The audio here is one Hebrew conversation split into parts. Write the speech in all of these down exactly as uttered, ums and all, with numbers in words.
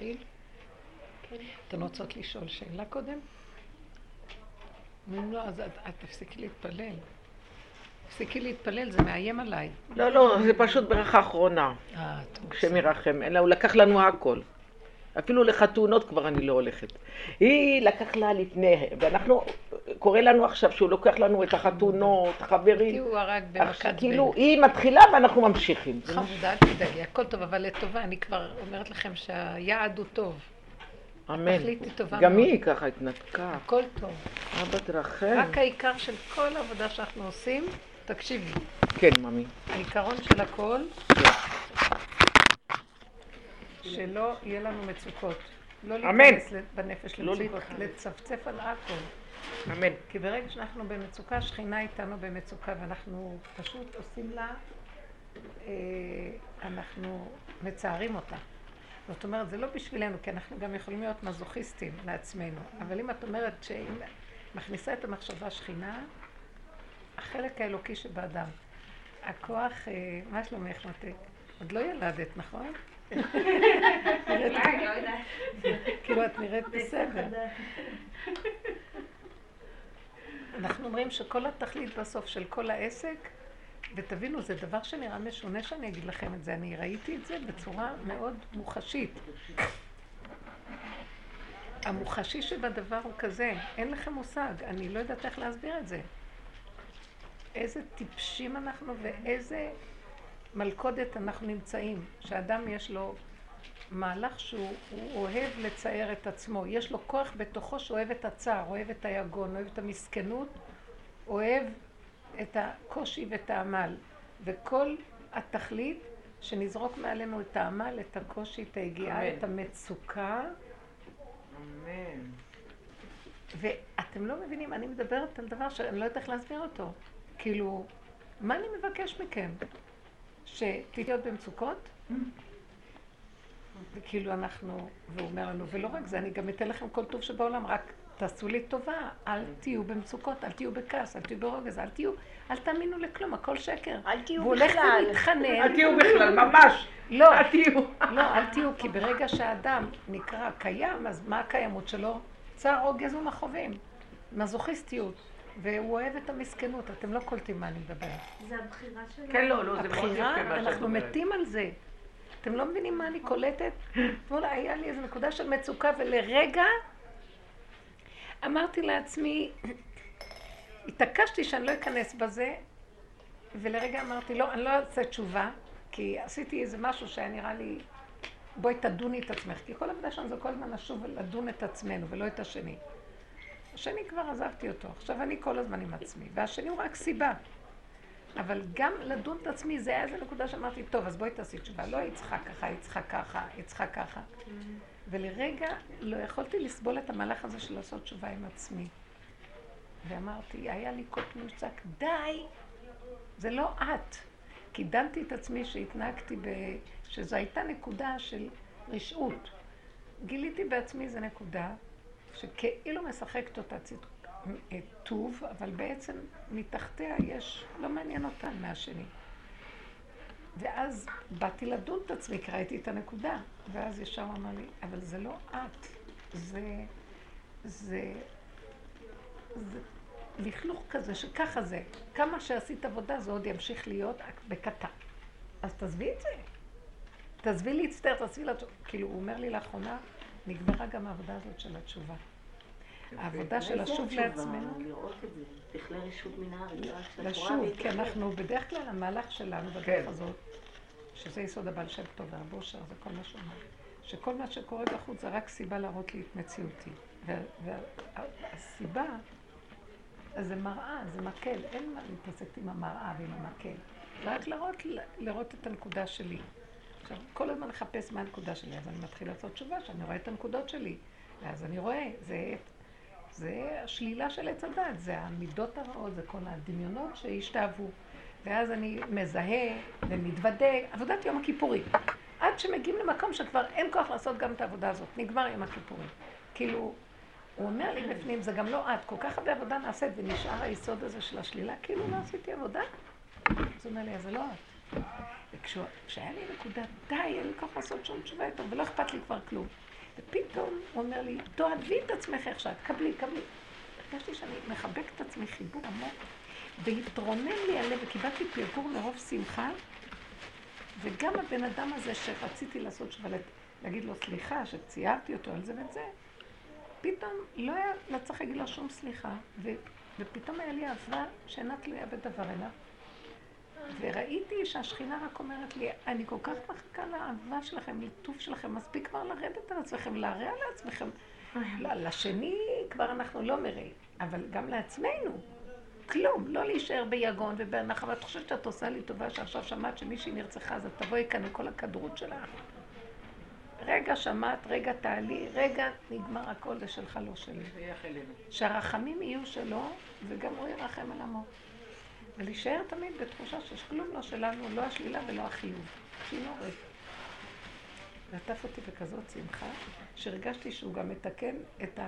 להתחיל? כן. אתן רוצות לשאול שאלה קודם? אם לא, אז את תפסיקי להתפלל. תפסיקי להתפלל, זה מאיים עליי. לא, לא, זה פשוט ברכה אחרונה. אה, טוב. שמרחם, אלא הוא לקח לנו הכל. אפילו לחתונות כבר אני לא הולכת. היא לקח לה לפני, ואנחנו, קורא לנו עכשיו שהוא לוקח לנו את החתונות, חברים. תהיו הרג במכת בין. כאילו, היא מתחילה ואנחנו ממשיכים. חמודה, אל תדאגי, הכל טוב, אבל לטובה, אני כבר אומרת לכם שהיעד הוא טוב. אמן. גם היא ככה התנתקה. הכל טוב. אבא דרכם. רק העיקר של כל העבודה שאנחנו עושים, תקשיבי. כן, ממי. העיקרון של הכל. שלא יהיה לנו מצוקות. לא להיכנס בנפש למצוקות, לצפצף על הכל. אמן. כי ברגע שאנחנו במצוקה, שכינה איתנו במצוקה, ואנחנו פשוט עושים לה, אנחנו מצערים אותה. זאת אומרת, זה לא בשבילנו, כי אנחנו גם יכולים להיות מזוכיסטים לעצמנו. אבל אם את אומרת שהיא מכניסה את המחשבה שכינה, החלק האלוקי שבאדם, הכוח, מה שלומך מתק? עוד לא ילדת, נכון? כאילו את נראית בסדר. אנחנו אומרים שכל התכלית בסוף של כל העסק, ותבינו, זה דבר שנראה משונה שאני אגיד לכם את זה, אני ראיתי את זה בצורה מאוד מוחשית. המוחשי שבדבר הוא כזה, אין לכם מושג, אני לא יודעת איך להסביר את זה. איזה טיפשים אנחנו ואיזה מלכודת אנחנו נמצאים, שאדם יש לו מהלך שהוא אוהב לצייר את עצמו, יש לו כוח בתוכו שאוהב את הצער, אוהב את היגון, אוהב את המסכנות, אוהב את הקושי ואת העמל, וכל התכלית שנזרוק מעלינו את העמל, את הקושי, את ההגיעה, את המצוקה. אמן. ואתם לא מבינים, אני מדברת על דבר שאני לא יודעת איך להסביר אותו. כאילו, מה אני מבקש מכם? שתהיות במצוקות? וכאילו אנחנו, והוא אומר לנו, ולא רק זה, אני גם אתן לכם כל טוב שבעולם, רק תעשו לי טובה, אל תהיו במצוקות, אל תהיו בכעס, אל תהיו ברוגז, אל תהיו, אל תאמינו לכלום, הכל שקר. אל תהיו בכלל. והולך ומתחנן. אל תהיו בכלל, ממש. לא, אל תהיו. לא, אל תהיו, כי ברגע שהאדם נקרא קיים, אז מה הקיימות שלו? צער, רוגז ומכאובים. מזוכיסטיות. והוא אוהב את המסכנות, אתם לא קולטים מה אני מדברת. זה הבחירה שלנו. כן, לא, לא, זה מאוד יפה מה שאת אומרת. אנחנו מתים על זה. אתם לא מבינים מה אני קולטת? אתמול היה לי איזו נקודה של מצוקה, ולרגע אמרתי לעצמי, התעקשתי שאני לא אכנס בזה, ולרגע אמרתי, לא, אני לא אעשה תשובה, כי עשיתי איזה משהו שהיה נראה לי, בואי תדוני את עצמך, כי כל העבודה שלנו זה כל הזמן לשוב ולדון את עצמנו, ולא את השני. השני כבר עזבתי אותו, עכשיו אני כל הזמן עם עצמי, והשני הוא רק סיבה. אבל גם לדון את עצמי, זה היה איזו נקודה שאמרתי, טוב, אז בואי תעשי תשובה, לא יצחק ככה, יצחק ככה, יצחק ככה. ולרגע לא יכולתי לסבול את המהלך הזה של לעשות תשובה עם עצמי. ואמרתי, היה לי כל מוצק, די, זה לא את. כי דנתי את עצמי שהתנהגתי, ב... שזו הייתה נקודה של רשעות. גיליתי בעצמי איזו נקודה, שכאילו משחקת אותה טוב, אבל בעצם מתחתיה יש, לא מעניין אותה מהשני. ואז באתי לדון את עצמי, קראתי את הנקודה, ואז ישר אמר לי, אבל זה לא את, זה, זה, זה לכלוך כזה, שככה זה, כמה שעשית עבודה זה עוד ימשיך להיות בקטן. אז תעזבי את זה, תעזבי להצטער, תעזבי לה, כאילו הוא אומר לי לאחרונה, נגמרה גם העבודה הזאת של התשובה. העבודה של השוב לעצמנו. לראות את זה, בכלל לשוב מן הארץ. לשוב, כי אנחנו בדרך כלל המהלך שלנו בדרך הזאת, שזה יסוד הבעל שם טוב והבושר, זה כל מה שאומר. שכל מה שקורה בחוץ זה רק סיבה להראות לי את מציאותי. והסיבה, זה מראה, זה מקל. אין מה להתעסק עם המראה ועם המקל. רק לראות את הנקודה שלי. עכשיו, כל הזמן לחפש מה הנקודה שלי, אז אני מתחיל לעשות תשובה שאני רואה את הנקודות שלי. ואז אני רואה, זה, זה השלילה של עץ הדת, זה המידות הרעות, זה כל הדמיונות שהשתאבו. ואז אני מזהה ומתוודה, עבודת יום הכיפורים. עד שמגיעים למקום שכבר אין כוח לעשות גם את העבודה הזאת, נגמר יום הכיפורים. כאילו, הוא אומר לי בפנים, זה גם לא את, כל כך הרבה עבודה נעשית ונשאר היסוד הזה של השלילה, כאילו לא עשיתי עבודה. אז הוא אומר לי, אז זה לא את. וכשהיה לי נקודה, די, אין לי כוח לעשות שום תשובה יותר, ולא אכפת לי כבר כלום. ופתאום הוא אומר לי, תאהבי את עצמך איך שאת, קבלי, קבלי. הרגשתי שאני מחבק את עצמי חיבור עמוק, והתרונן לי עליו, וקיבלתי פיגור מרוב שמחה, וגם הבן אדם הזה שרציתי לעשות שווה, להגיד לו סליחה, שציירתי אותו על זה ואת זה, פתאום לא היה, לא צריך להגיד לו שום סליחה, ו, ופתאום היה לי עזרה שאינה תלויה בדבר אליו. וראיתי שהשכינה רק אומרת לי, אני כל כך מחכה לאהבה שלכם, לטוב שלכם, מספיק כבר לרדת על עצמכם, להרע לעצמכם. לא, לשני כבר אנחנו לא מראים, אבל גם לעצמנו. כלום, לא להישאר ביגון ובאנחה, אבל את חושבת שאת עושה לי טובה שעכשיו שמעת שמישהי נרצחה, אז את תבואי כאן עם כל הכדרות שלך. רגע שמעת, רגע תעלי, רגע נגמר הכל, זה שלך לא שלי. שהרחמים יהיו שלו, וגם הוא ירחם על עמו. ולהישאר תמיד בתחושה שכלום לא שלנו, לא השלילה ולא החיוב. שהיא לא רגע. נטף אותי בכזאת שמחה, שהרגשתי שהוא גם מתקן את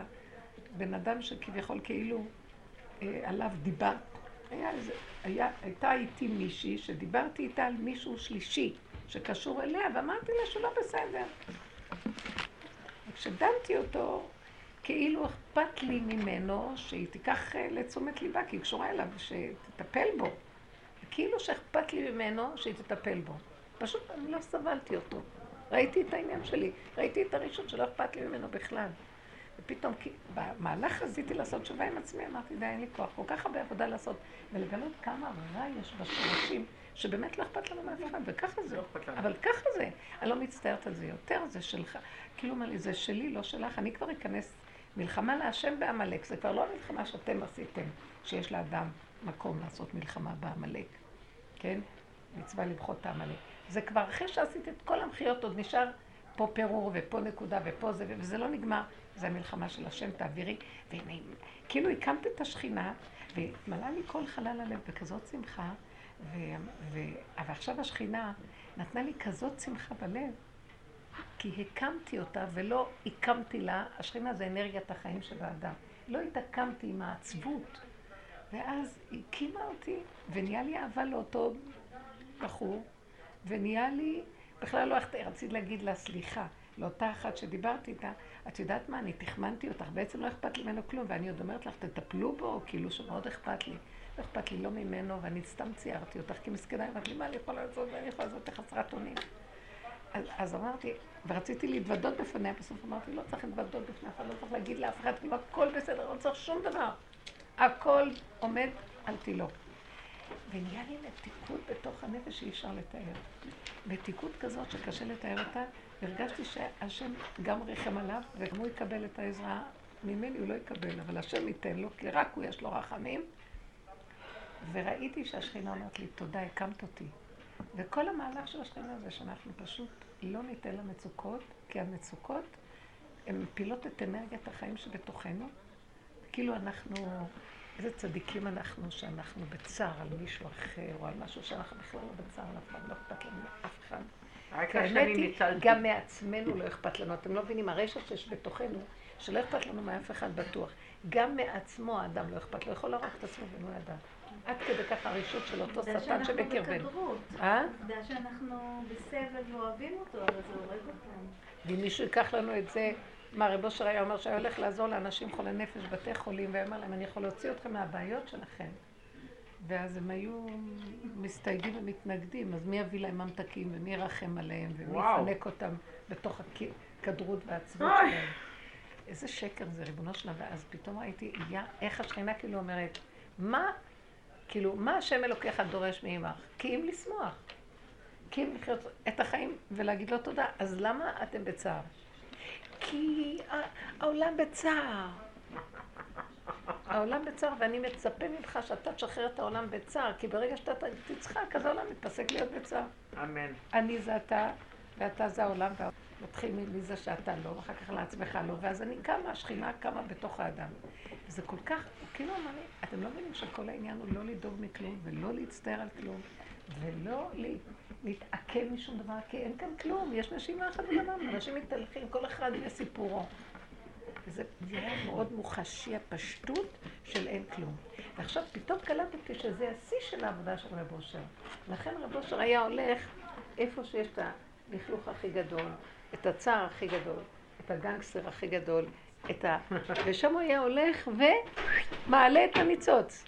הבן אדם שכביכול כאילו עליו דיבר. הייתה איתי מישהי שדיברתי איתה על מישהו שלישי שקשור אליה, ואמרתי לה שהוא לא בסדר. וכשדנתי אותו, כאילו אכפת לי ממנו שהיא תיקח לתשומת ליבה, כי היא קשורה אליו, שתטפל בו. כאילו שאכפת לי ממנו שהיא תטפל בו. פשוט אני לא סבלתי אותו. ראיתי את העניין שלי, ראיתי את הראשון שלא אכפת לי ממנו בכלל. ופתאום, כי במהלך רזיתי לעשות תשובה עם עצמי, אמרתי, די, אין לי כוח, כל כך הרבה עבודה לעשות. ולגלות כמה רע יש בשורשים, שבאמת לא אכפת לנו מהפחד, וככה זה, אבל ככה זה. אני לא מצטערת על זה יותר, זה שלך. כאילו אומר לי, זה שלי, לא שלך, אני כבר אכנס מלחמה להשם בעמלק, זה כבר לא מלחמה שאתם עשיתם, שיש לאדם מקום לעשות מלחמה בעמלק, כן? מצווה למחות את העמלק. זה כבר אחרי שעשית את כל המחיות, עוד נשאר פה פירור ופה נקודה ופה זה, וזה לא נגמר. זה המלחמה של השם תעבירי, והנה, כאילו הקמת את השכינה, והתמלא לי כל חלל הלב בכזאת שמחה, ו, ו, אבל עכשיו השכינה נתנה לי כזאת שמחה בלב, כי הקמתי אותה ולא הקמתי לה, השכינה זה אנרגיית החיים של האדם, לא התעקמתי עם העצבות, ואז הקימה אותי, ונהיה לי אהבה לאותו בחור, ונהיה לי, בכלל לא רציתי להגיד לה סליחה, לאותה אחת שדיברתי איתה, את יודעת מה, אני תחמנתי אותך, בעצם לא אכפת לי ממנו כלום, ואני עוד אומרת לך, תטפלו בו, כאילו שמאוד אכפת לי. לא אכפת לי לא ממנו, ואני סתם ציירתי אותך, כי מסכנה, אמרת לי, מה אני יכולה לעשות, ואני יכולה לעשות לחסרת אונים. אז, אז אמרתי, ורציתי להתוודות בפניה, בסוף אמרתי, לא צריך להתוודות בפניה, לא צריך להגיד לאף אחד, כאילו הכל בסדר, לא צריך שום דבר. הכל עומד על תילו. ונהיה לי מתיקות בתוך הנפש שאי אפשר לתאר. מתיקות כזאת שקשה לתאר אותה, הרגשתי שהשם גם רחם עליו, וגם הוא יקבל את העזרה, ממני הוא לא יקבל, אבל השם ייתן לו, כי רק הוא יש לו רחמים. וראיתי שהשכינה אומרת לי, תודה, הקמת אותי. וכל המהלך של השכינה זה שאנחנו פשוט לא ניתן למצוקות, כי המצוקות הן מפילות את אנרגיית החיים שבתוכנו. כאילו אנחנו, איזה צדיקים אנחנו, שאנחנו בצער על מישהו אחר, או על משהו שאנחנו בכלל לא בצער על אף אחד, לא אכפת לנו אף אחד. האמת היא, גם מעצמנו לא אכפת לנו. אתם לא מבינים, הרשע שיש בתוכנו, שלא אכפת לנו מאף אחד בטוח. גם מעצמו האדם לא אכפת, לא יכול להראות את עצמו ולא ידע. עד כדי כך הרשות של אותו שטן שבקרבן. עובדה שאנחנו בסבל ואוהבים אותו, אבל זה הורג אותנו. ואם מישהו ייקח לנו את זה, מה רב אושר היה אומר שהיה הולך לעזור לאנשים חולי נפש, בתי חולים, והיה אומר להם, אני יכול להוציא אתכם מהבעיות שלכם. ואז הם היו מסתייגים ומתנגדים, אז מי יביא להם ממתקים ומי ירחם עליהם ומי יפנק אותם בתוך הכדרות והעצבות שלהם. איזה שקר זה, ריבונו שלה, ואז פתאום ראיתי, איך השכינה כאילו אומרת, מה, כאילו, מה השם אלוקיך דורש מאמך? כי אם לשמוח, כי אם לחיות את החיים ולהגיד לו תודה, אז למה אתם בצער? כי העולם בצער. העולם בצער, ואני מצפה ממך שאתה תשחרר את העולם בצער, כי ברגע שאתה תצחק, אז העולם מתפסק להיות בצער. אמן. אני זה אתה, ואתה זה העולם, ומתחיל מזה שאתה לא, ואחר כך לעצמך לא, ואז אני קמה, השכינה קמה בתוך האדם. וזה כל כך, כאילו אמר לי, אתם לא מבינים שכל העניין הוא לא לדאוג מכלום, ולא להצטער על כלום, ולא להתעכב משום דבר, כי אין כאן כלום, יש נשים אחת ולמם, אנשים מתהלכים, כל אחד מסיפורו. וזה מאוד מאוד מוחשי הפשטות של אין כלום. ועכשיו פתאום קלטתי שזה השיא של העבודה של רב אושר. לכן רב אושר היה הולך איפה שיש את הלכלוך הכי גדול, את הצער הכי גדול, את הגנגסטר הכי גדול, את ה... ושם הוא היה הולך ומעלה את הניצוץ.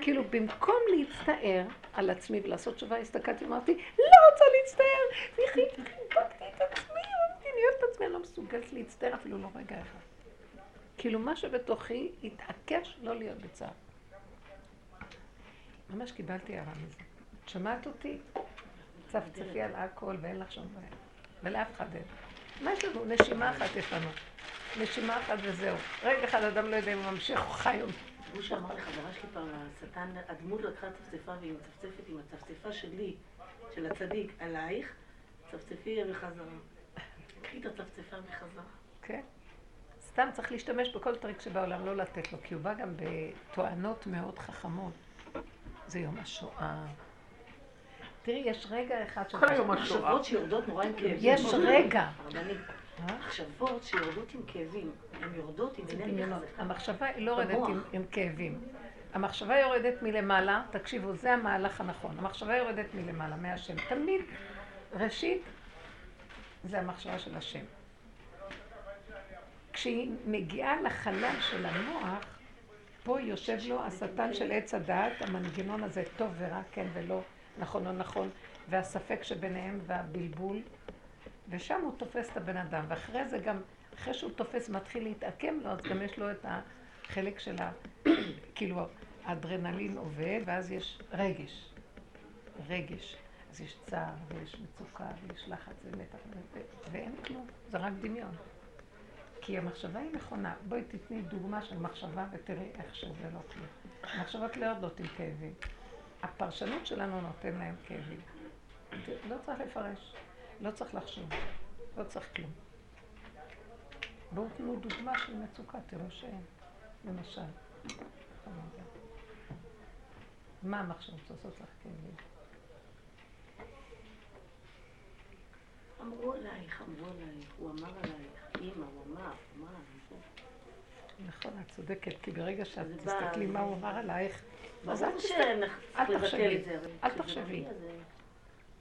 כאילו במקום להצטער על עצמי ולעשות תשובה, הסתכלתי ואמרתי, לא רוצה להצטער, חיבקתי את עצמי, אני אוהבת את עצמי, אני לא מסוגלת להצטער אפילו לא רגע אחד. כאילו מה שבתוכי התעקש לא להיות בצער. ממש קיבלתי הערה מזה. את שמעת אותי? צפצפי על הכל ואין לך שם בעיה. ולאף אחד אין. מה יש לנו? נשימה אחת יש לנו. נשימה אחת וזהו. רגע אחד אדם לא יודע אם הוא ממשיך או חי. הוא שאמר לחברה שלי פעם, השטן, הדמות לקחה צפצפה והיא מצפצפת עם הצפצפה שלי, של הצדיק, עלייך, צפצפי וחזרה. קחי את הצפצפה וחזרה. כן. סתם צריך להשתמש בכל טריק שבעולם, לא לתת לו, כי הוא בא גם בתואנות מאוד חכמות. זה יום השואה. תראי, יש רגע אחד של... כל יום השואה. מחשבות שיורדות נורא עם כאבים. יש רגע. הרבנית. מחשבות שיורדות עם כאבים. הן יורדות עם אנרגיה חזקה. המחשבה היא לא יורדת עם כאבים. המחשבה יורדת מלמעלה. תקשיבו, זה המהלך הנכון. המחשבה יורדת מלמעלה, מהשם. תמיד, ראשית, זה המחשבה של השם. כשהיא מגיעה לחלל של המוח, פה יושב לו השטן של עץ הדעת, המנגנון הזה טוב ורע, כן ולא, נכון או נכון, והספק שביניהם והבלבול, ושם הוא תופס את הבן אדם, ואחרי זה גם, אחרי שהוא תופס מתחיל להתעקם לו, אז גם יש לו את החלק של ה... כאילו, האדרנלין עובד, ואז יש רגש, רגש. אז יש צער, ויש מצוקה, ויש לחץ, ומתח, ואין כלום, זה רק דמיון. כי המחשבה היא נכונה. בואי תתני דוגמה של מחשבה ותראי איך שזה לא כלום. המחשבות לא יודעות עם כאבים. הפרשנות שלנו נותן להם כאבים. לא צריך לפרש, לא צריך לחשוב, לא צריך כלום. בואו תנו דוגמה של מצוקה, תראו שאין. למשל, מה המחשבות שעושות לך כאבים? אמרו עלייך, אמרו עלייך, הוא אמר עלייך, אמא, הוא אמר, אמר, אמרו. נכון, את צודקת, כי ברגע שאת תסתכלי מה הוא אמר עלייך, אז אל תחשבי, אל תחשבי.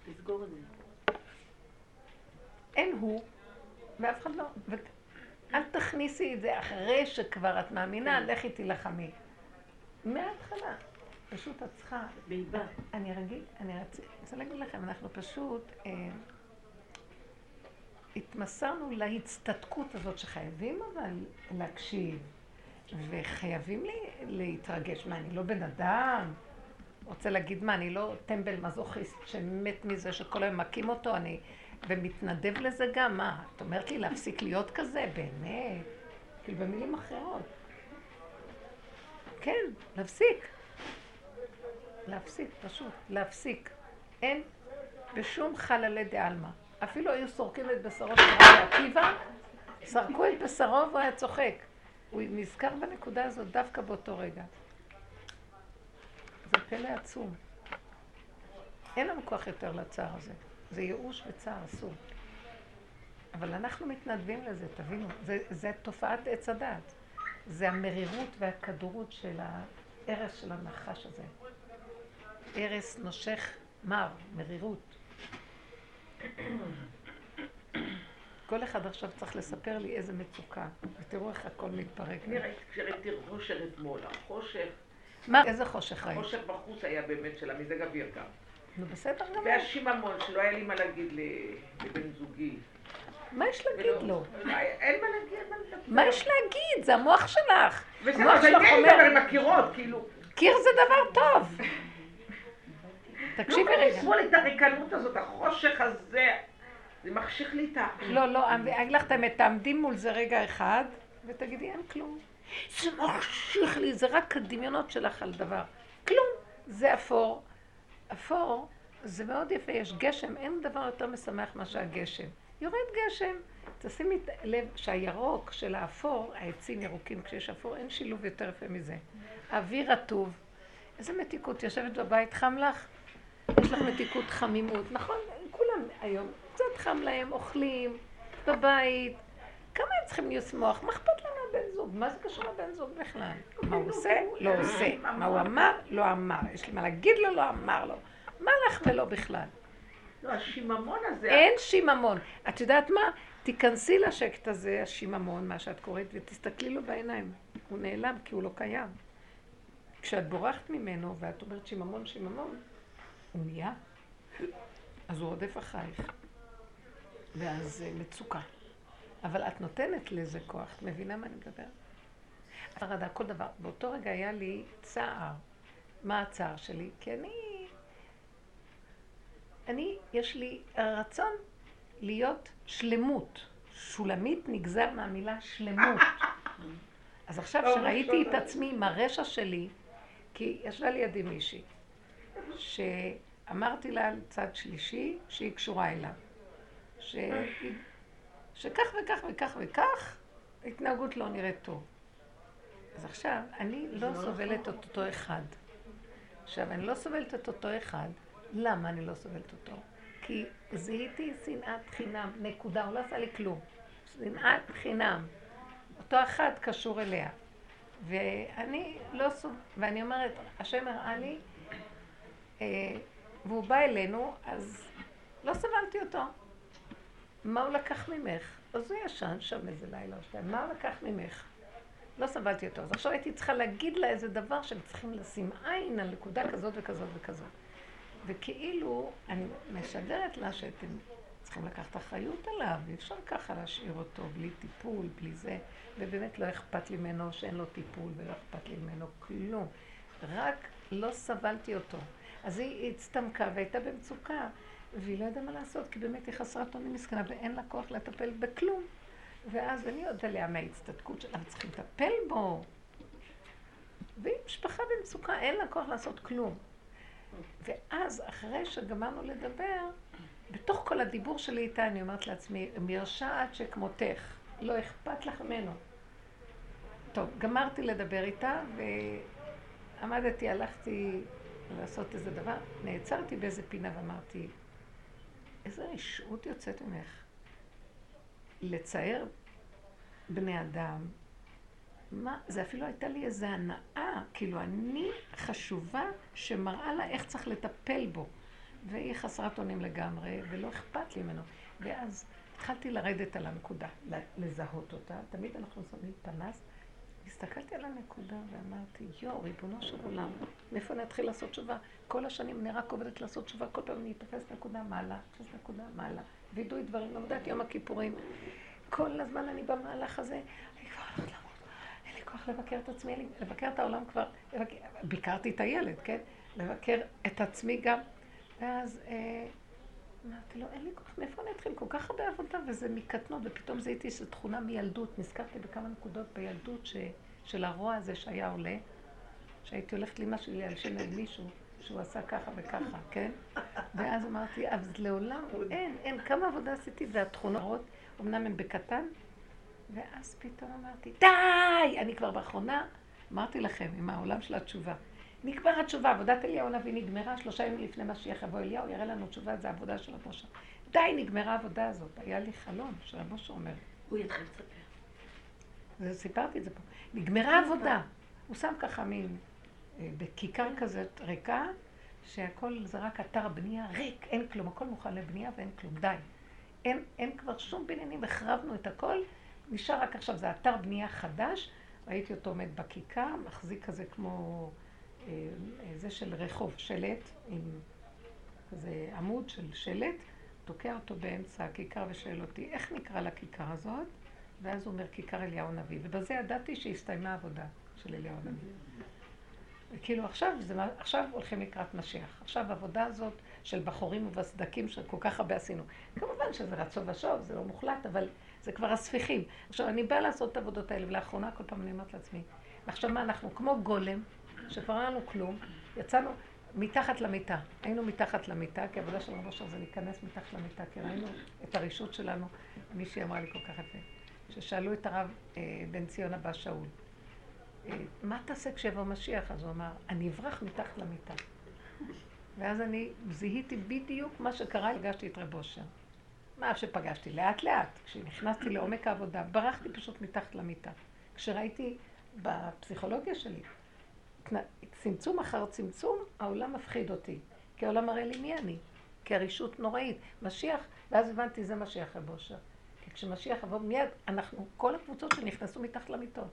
תסגור את זה. אין הוא, ואף אחד לא. אל תכניסי את זה אחרי שכבר את מאמינה, לכי תילחמי. מההתחלה. פשוט את צריכה... בלבד. אני רגיל, אני רוצה להגיד לכם, אנחנו פשוט... התמסרנו להצטדקות הזאת שחייבים אבל להקשיב וחייבים להתרגש. מה, אני לא בן אדם? רוצה להגיד מה, אני לא טמבל מזוכיסט שמת מזה שכל היום מקים אותו, אני ומתנדב לזה גם, מה? את אומרת לי להפסיק להיות כזה? באמת? כאילו במילים אחרות. כן, להפסיק. להפסיק, פשוט, להפסיק. אין בשום חללי דעלמה. אפילו היו סורקים את בשרו של רבי עקיבא, סרקו את בשרו והוא היה צוחק. הוא נזכר בנקודה הזאת דווקא באותו רגע. זה פלא עצום. אין לנו כוח יותר לצער הזה. זה ייאוש וצער אסור. אבל אנחנו מתנדבים לזה, תבינו. זה, זה תופעת עץ הדעת. זה המרירות והכדורות של הערס של הנחש הזה. ערס נושך מר, מרירות. כל אחד עכשיו צריך לספר לי איזה מצוקה, ותראו איך הכל מתפרק. אני ראיתי, כשראיתי חושך אתמול, החושך... מה? איזה חושך ראית? החושך בחוץ היה באמת שלה, מזג אוויר גם. נו בסדר גם. והשיממון, שלא היה לי מה להגיד לבן זוגי. מה יש להגיד לו? אין מה להגיד, אין מה להגיד. מה יש להגיד? זה המוח שלך. המוח שלך אומר... אבל הן מכירות, כאילו... קיר זה דבר טוב. תקשיבי רגע. לא תשמול את הריקנות הזאת, החושך הזה, זה מחשיך לי את ה... לא, לא, אני לך את האמת, תעמדים מול זה רגע אחד, ותגידי, אין כלום. זה מחשיך לי, זה רק הדמיונות שלך על דבר. כלום. זה אפור. אפור, זה מאוד יפה, יש גשם, אין דבר יותר משמח מה שהגשם. יורד גשם. תשימי לב שהירוק של האפור, העצים ירוקים כשיש אפור, אין שילוב יותר יפה מזה. אוויר רטוב. איזה מתיקות, יושבת בבית, חם לך? יש לך מתיקות חמימות, נכון? כולם היום קצת חם להם, אוכלים, בבית. כמה הם צריכים לשמוח? מה אכפת לנו בן זוג. מה זה קשור לבן זוג בכלל? מה הוא עושה? לא עושה. מה הוא אמר? לא אמר. יש לי מה להגיד לו? לא אמר לו. מה לך ולא בכלל? לא, השיממון הזה... אין שיממון. את יודעת מה? תיכנסי לשקט הזה, השיממון, מה שאת קוראת, ותסתכלי לו בעיניים. הוא נעלם כי הוא לא קיים. כשאת בורחת ממנו ואת אומרת שיממון, שיממון, הוא נהיה. אז הוא עודף אחריך. ואז מצוקה. אבל את נותנת לזה כוח, את מבינה מה אני מדבר? הרדה, כל דבר. באותו רגע היה לי צער. מה הצער שלי? כי אני... אני, יש לי רצון להיות שלמות. שולמית נגזר מהמילה שלמות. אז עכשיו שראיתי את עצמי עם הרשע שלי, כי ישבה לידי מישהי, שאמרתי לה לצד שלישי שהיא קשורה אליו. שהיא... שכך וכך וכך וכך, התנהגות לא נראית טוב. אז עכשיו, אני לא סובלת את אותו אחד. עכשיו, אני לא סובלת את אותו אחד. למה אני לא סובלת אותו? כי זיהיתי שנאת חינם, נקודה, הוא לא עשה לי כלום. שנאת חינם. אותו אחד קשור אליה. ואני לא סובלת, ואני אומרת, השם הראה לי, והוא בא אלינו, אז לא סבלתי אותו. מה הוא לקח ממך? אז הוא ישן שם איזה לילה או שתיים. מה הוא לקח ממך? לא סבלתי אותו. אז עכשיו הייתי צריכה להגיד לה איזה דבר שהם צריכים לשים עין על נקודה כזאת וכזאת וכזאת. וכאילו אני משדרת לה שאתם צריכים לקחת אחריות עליו. אי אפשר ככה להשאיר אותו בלי טיפול, בלי זה. ובאמת לא אכפת לי ממנו שאין לו טיפול ולא אכפת לי ממנו כלום. רק לא סבלתי אותו. אז היא הצטמקה והייתה במצוקה. והיא לא יודעה מה לעשות, כי באמת היא חסרת אונים מסכנה, ואין לה כוח לטפל בכלום. ואז אני עוד עליה מההצטדקות שלה, צריכים לטפל בו. והיא משפחה במצוקה, אין לה כוח לעשות כלום. ואז אחרי שגמרנו לדבר, בתוך כל הדיבור שלי איתה, אני אומרת לעצמי, מרשעת שכמותך, לא אכפת לך ממנו. טוב, גמרתי לדבר איתה, ועמדתי, הלכתי לעשות איזה דבר, נעצרתי באיזה פינה ואמרתי, איזה רשעות יוצאת ממך? לצייר בני אדם, מה? זה אפילו הייתה לי איזו הנאה, כאילו אני חשובה שמראה לה איך צריך לטפל בו. והיא חסרת אונים לגמרי, ולא אכפת לי ממנו. ואז התחלתי לרדת על הנקודה, לזהות אותה. תמיד אנחנו שמים פנס. הסתכלתי על הנקודה ואמרתי, יו, ריבונו של עולם, מאיפה אני אתחיל לעשות תשובה? כל השנים אני רק עובדת לעשות תשובה, כל פעם אני אתפס נקודה מעלה, אתפס נקודה מעלה, וידוי דברים, עובדת יום הכיפורים. כל הזמן אני במהלך הזה, אני כבר הולכת למות, אין לי כוח לבקר את עצמי, לי, לבקר את העולם כבר, לבקר, ביקרתי את הילד, כן? לבקר את עצמי גם. ואז אה, אמרתי לו, אין לי כוח, מאיפה אני אתחיל? כל כך הרבה עבודה, וזה מקטנות, ופתאום זה הייתי של תכונה מילדות. נזכרתי בכמה נקודות בילדות ש, של הרוע הזה שהיה עולה, שהייתי הולכת לי משהו להלשן על מישהו, שהוא עשה ככה וככה, כן? ואז אמרתי, אז לעולם אין, אין, כמה עבודה עשיתי, והתכונות, אמנם הן בקטן, ואז פתאום אמרתי, די! אני כבר באחרונה, אמרתי לכם, עם העולם של התשובה. נגמר התשובה, עבודת אליהו הנביא נגמרה, שלושה ימים לפני משיח יבוא אליהו, יראה לנו תשובה, זה העבודה של רב משה. די, נגמרה העבודה הזאת, היה לי חלום שרב משה אומר. הוא יתחיל לספר. סיפרתי את זה פה. נגמרה העבודה. הוא שם ככה מין, בכיכר כזאת ריקה, שהכל זה רק אתר בנייה, ריק, אין כלום, הכל מוכן לבנייה ואין כלום, די. אין, אין כבר שום בניינים, החרבנו את הכל, נשאר רק עכשיו, זה אתר בנייה חדש, ראיתי אותו עומד בכיכר, מחזיק כזה כמו... זה של רחוב, שלט, עם כזה עמוד של שלט, תוקע אותו באמצע הכיכר ושאל אותי, איך נקרא לכיכר הזאת? ואז הוא אומר, כיכר אליהו הנביא. ובזה ידעתי שהסתיימה העבודה של אליהו הנביא. וכאילו עכשיו, זה, עכשיו הולכים לקראת משיח. עכשיו העבודה הזאת של בחורים ובסדקים שכל כך הרבה עשינו. כמובן שזה רצו ושוב, זה לא מוחלט, אבל זה כבר הספיחים. עכשיו אני באה לעשות את העבודות האלה, ולאחרונה כל פעם אני אומרת לעצמי, עכשיו מה אנחנו כמו גולם, שפרענו כלום, יצאנו מתחת למיטה. היינו מתחת למיטה, כי העבודה של רבושר זה להיכנס מתחת למיטה, כי ראינו את הרישות שלנו. מישהי אמרה לי כל כך יפה, ששאלו את הרב אה, בן ציון הבא שאול, אה, מה תעשה כשיבוא משיח? אז הוא אמר, אני אברח מתחת למיטה. ואז אני זיהיתי בדיוק מה שקרה, פגשתי את רבושר. מה שפגשתי לאט לאט, כשנכנסתי לעומק העבודה, ברחתי פשוט מתחת למיטה. כשראיתי בפסיכולוגיה שלי, צמצום אחר צמצום, העולם מפחיד אותי. כי העולם מראה לי מי אני, כי הרשות נוראית. משיח, ואז הבנתי, זה משיח הבושר. כי כשמשיח עבור מיד, אנחנו, כל הקבוצות שנכנסו מתחת למיטות,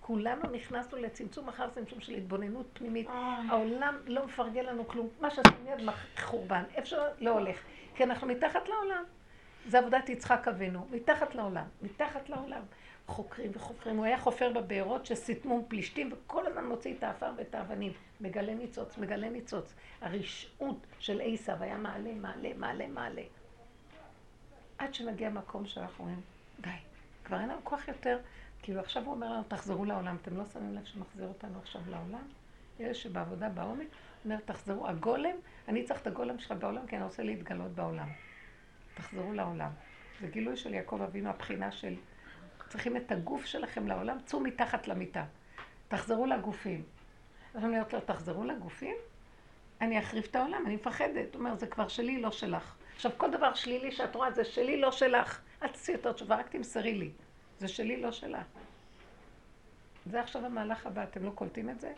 כולנו נכנסנו לצמצום אחר צמצום של התבוננות פנימית. העולם לא מפרגל לנו כלום. מה שעשו מיד חורבן, אפשר לא הולך. כי אנחנו מתחת לעולם. זה עבודת יצחק אבינו, מתחת לעולם, מתחת לעולם. חוקרים וחופרים, הוא היה חופר בבארות שסיתמו פלישתים, וכל הזמן מוציא את האפר ואת האבנים, מגלה ניצוץ, מגלה ניצוץ. הרשעות של עשיו היה מעלה, מעלה, מעלה, מעלה. עד שמגיע מקום שאנחנו אומרים, די, כבר אין לנו כוח יותר. כאילו עכשיו הוא אומר לנו, תחזרו לעולם, אתם לא שמים לב שמחזיר אותנו עכשיו לעולם? אלה שבעבודה בעומק, אומר, תחזרו, הגולם, אני צריך את הגולם שלך בעולם, כי אני רוצה להתגלות בעולם. תחזרו לעולם. זה גילוי של יעקב אבינו, הבחינה של צריכים את הגוף שלכם לעולם, צאו מתחת למיטה. תחזרו לגופים. אני אומרת לו, תחזרו לגופים? אני אחריף את העולם, אני מפחדת. אומר, זה כבר שלי, לא שלך. עכשיו, כל דבר שלילי שאת רואה, זה שלי, לא שלך. אל תעשי את התשובה, רק תמסרי לי. זה שלי, לא שלך. זה עכשיו המהלך הבא, אתם לא קולטים את זה?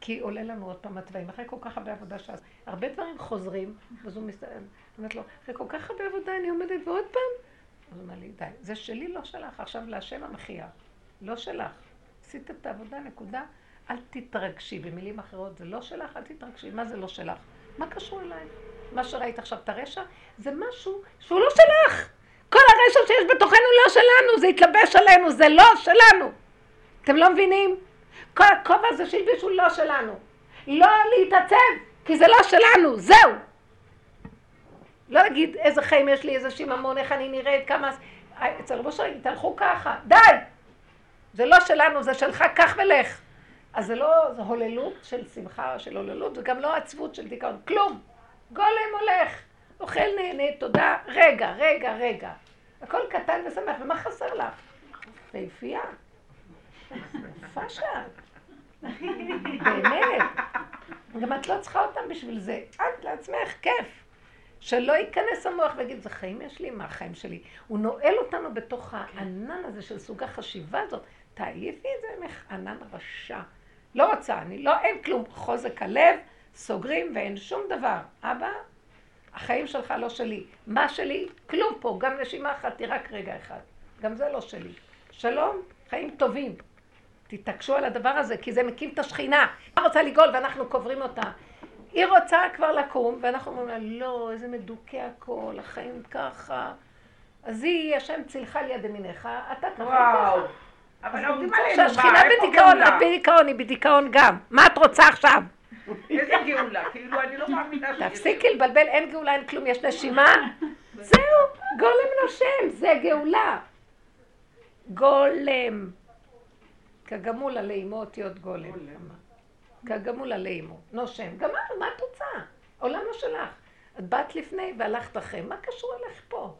כי עולה לנו עוד פעם התוואים. אחרי כל כך הרבה עבודה שעשו. הרבה דברים חוזרים, אז הוא מסתכל. אומרת לו, אחרי כל כך הרבה עבודה אני עומדת ועוד פעם? אז הוא אומר לי, די, זה שלי, לא שלך. עכשיו להשם המחיה, לא שלך. עשית את העבודה, נקודה, אל תתרגשי. במילים אחרות, זה לא שלך, אל תתרגשי. מה זה לא שלך? מה קשור אליי? מה שראית עכשיו את הרשע, זה משהו שהוא לא שלך. כל הרשע שיש בתוכנו לא שלנו, זה התלבש עלינו, זה לא שלנו. אתם לא מבינים? כל הכובע הזה שהלבישו לא שלנו. לא להתעצב, כי זה לא שלנו, זהו. לא להגיד איזה חיים יש לי, איזה שיממון, איך אני נראית, כמה... אצל רבו שרים, תלכו ככה, די! זה לא שלנו, זה שלך, כך ולך. אז זה לא זה הוללות של שמחה, של הוללות, וגם לא עצבות של דיכאון, כלום. גולם הולך, אוכל נהנה, תודה, רגע, רגע, רגע. הכל קטן ושמח, ומה חסר לך? תאיפייה. יפה שאת. באמת. גם את לא צריכה אותם בשביל זה. את לעצמך, כיף. שלא ייכנס המוח ויגיד, זה חיים יש לי? מה החיים שלי? הוא נועל אותנו בתוך הענן הזה של סוג החשיבה הזאת. תעיפי את זה ממך, ענן רשע. לא רוצה, אני לא, אין כלום. חוזק הלב, סוגרים ואין שום דבר. אבא, החיים שלך לא שלי. מה שלי? כלום פה. גם נשימה אחת, רק רגע אחד. גם זה לא שלי. שלום, חיים טובים. תתעקשו על הדבר הזה, כי זה מקים את השכינה. היא רוצה לגאול ואנחנו קוברים אותה. היא רוצה כבר לקום, ואנחנו אומרים לה, לא, איזה מדוכא הכל, החיים ככה. אז היא, השם צילחה ליד ימינך, אתה ככה ככה. וואו, אבל עובדים עלינו. שהשכינה בדיכאון, את בדיכאון, היא בדיכאון גם. מה את רוצה עכשיו? איזה גאולה, כאילו אני לא מאמינה ש... תפסיקי לבלבל, אין גאולה, אין כלום, יש נשימה. זהו, גולם נושם, זה גאולה. גולם. כגמול על אימו אותיות גולם. כגמול על אימו, נושם. גמר, מה את רוצה? עולם לא שלך. את באת לפני והלכת אחרי. מה קשור אליך פה?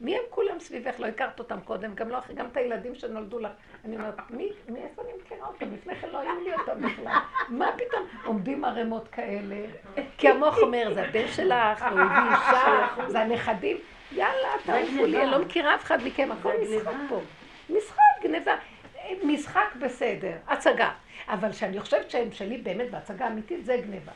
מי הם כולם סביבך? לא הכרת אותם קודם, גם לא אחרי, גם את הילדים שנולדו לך. אני אומרת, מי, מאיפה אני מכירה אותם? לפני כן לא היו לי אותם בכלל. מה פתאום? עומדים ערימות כאלה, כי המוח אומר, זה הבן שלך, הוא הביא אישה, זה הנכדים. יאללה, תעופו לי, אני לא מכירה אף אחד מכם, הכל משחק פה. משחק, גניבה. משחק בסדר, הצגה. אבל שאני חושבת שהם שלי באמת בהצגה אמיתית, זה גניבה.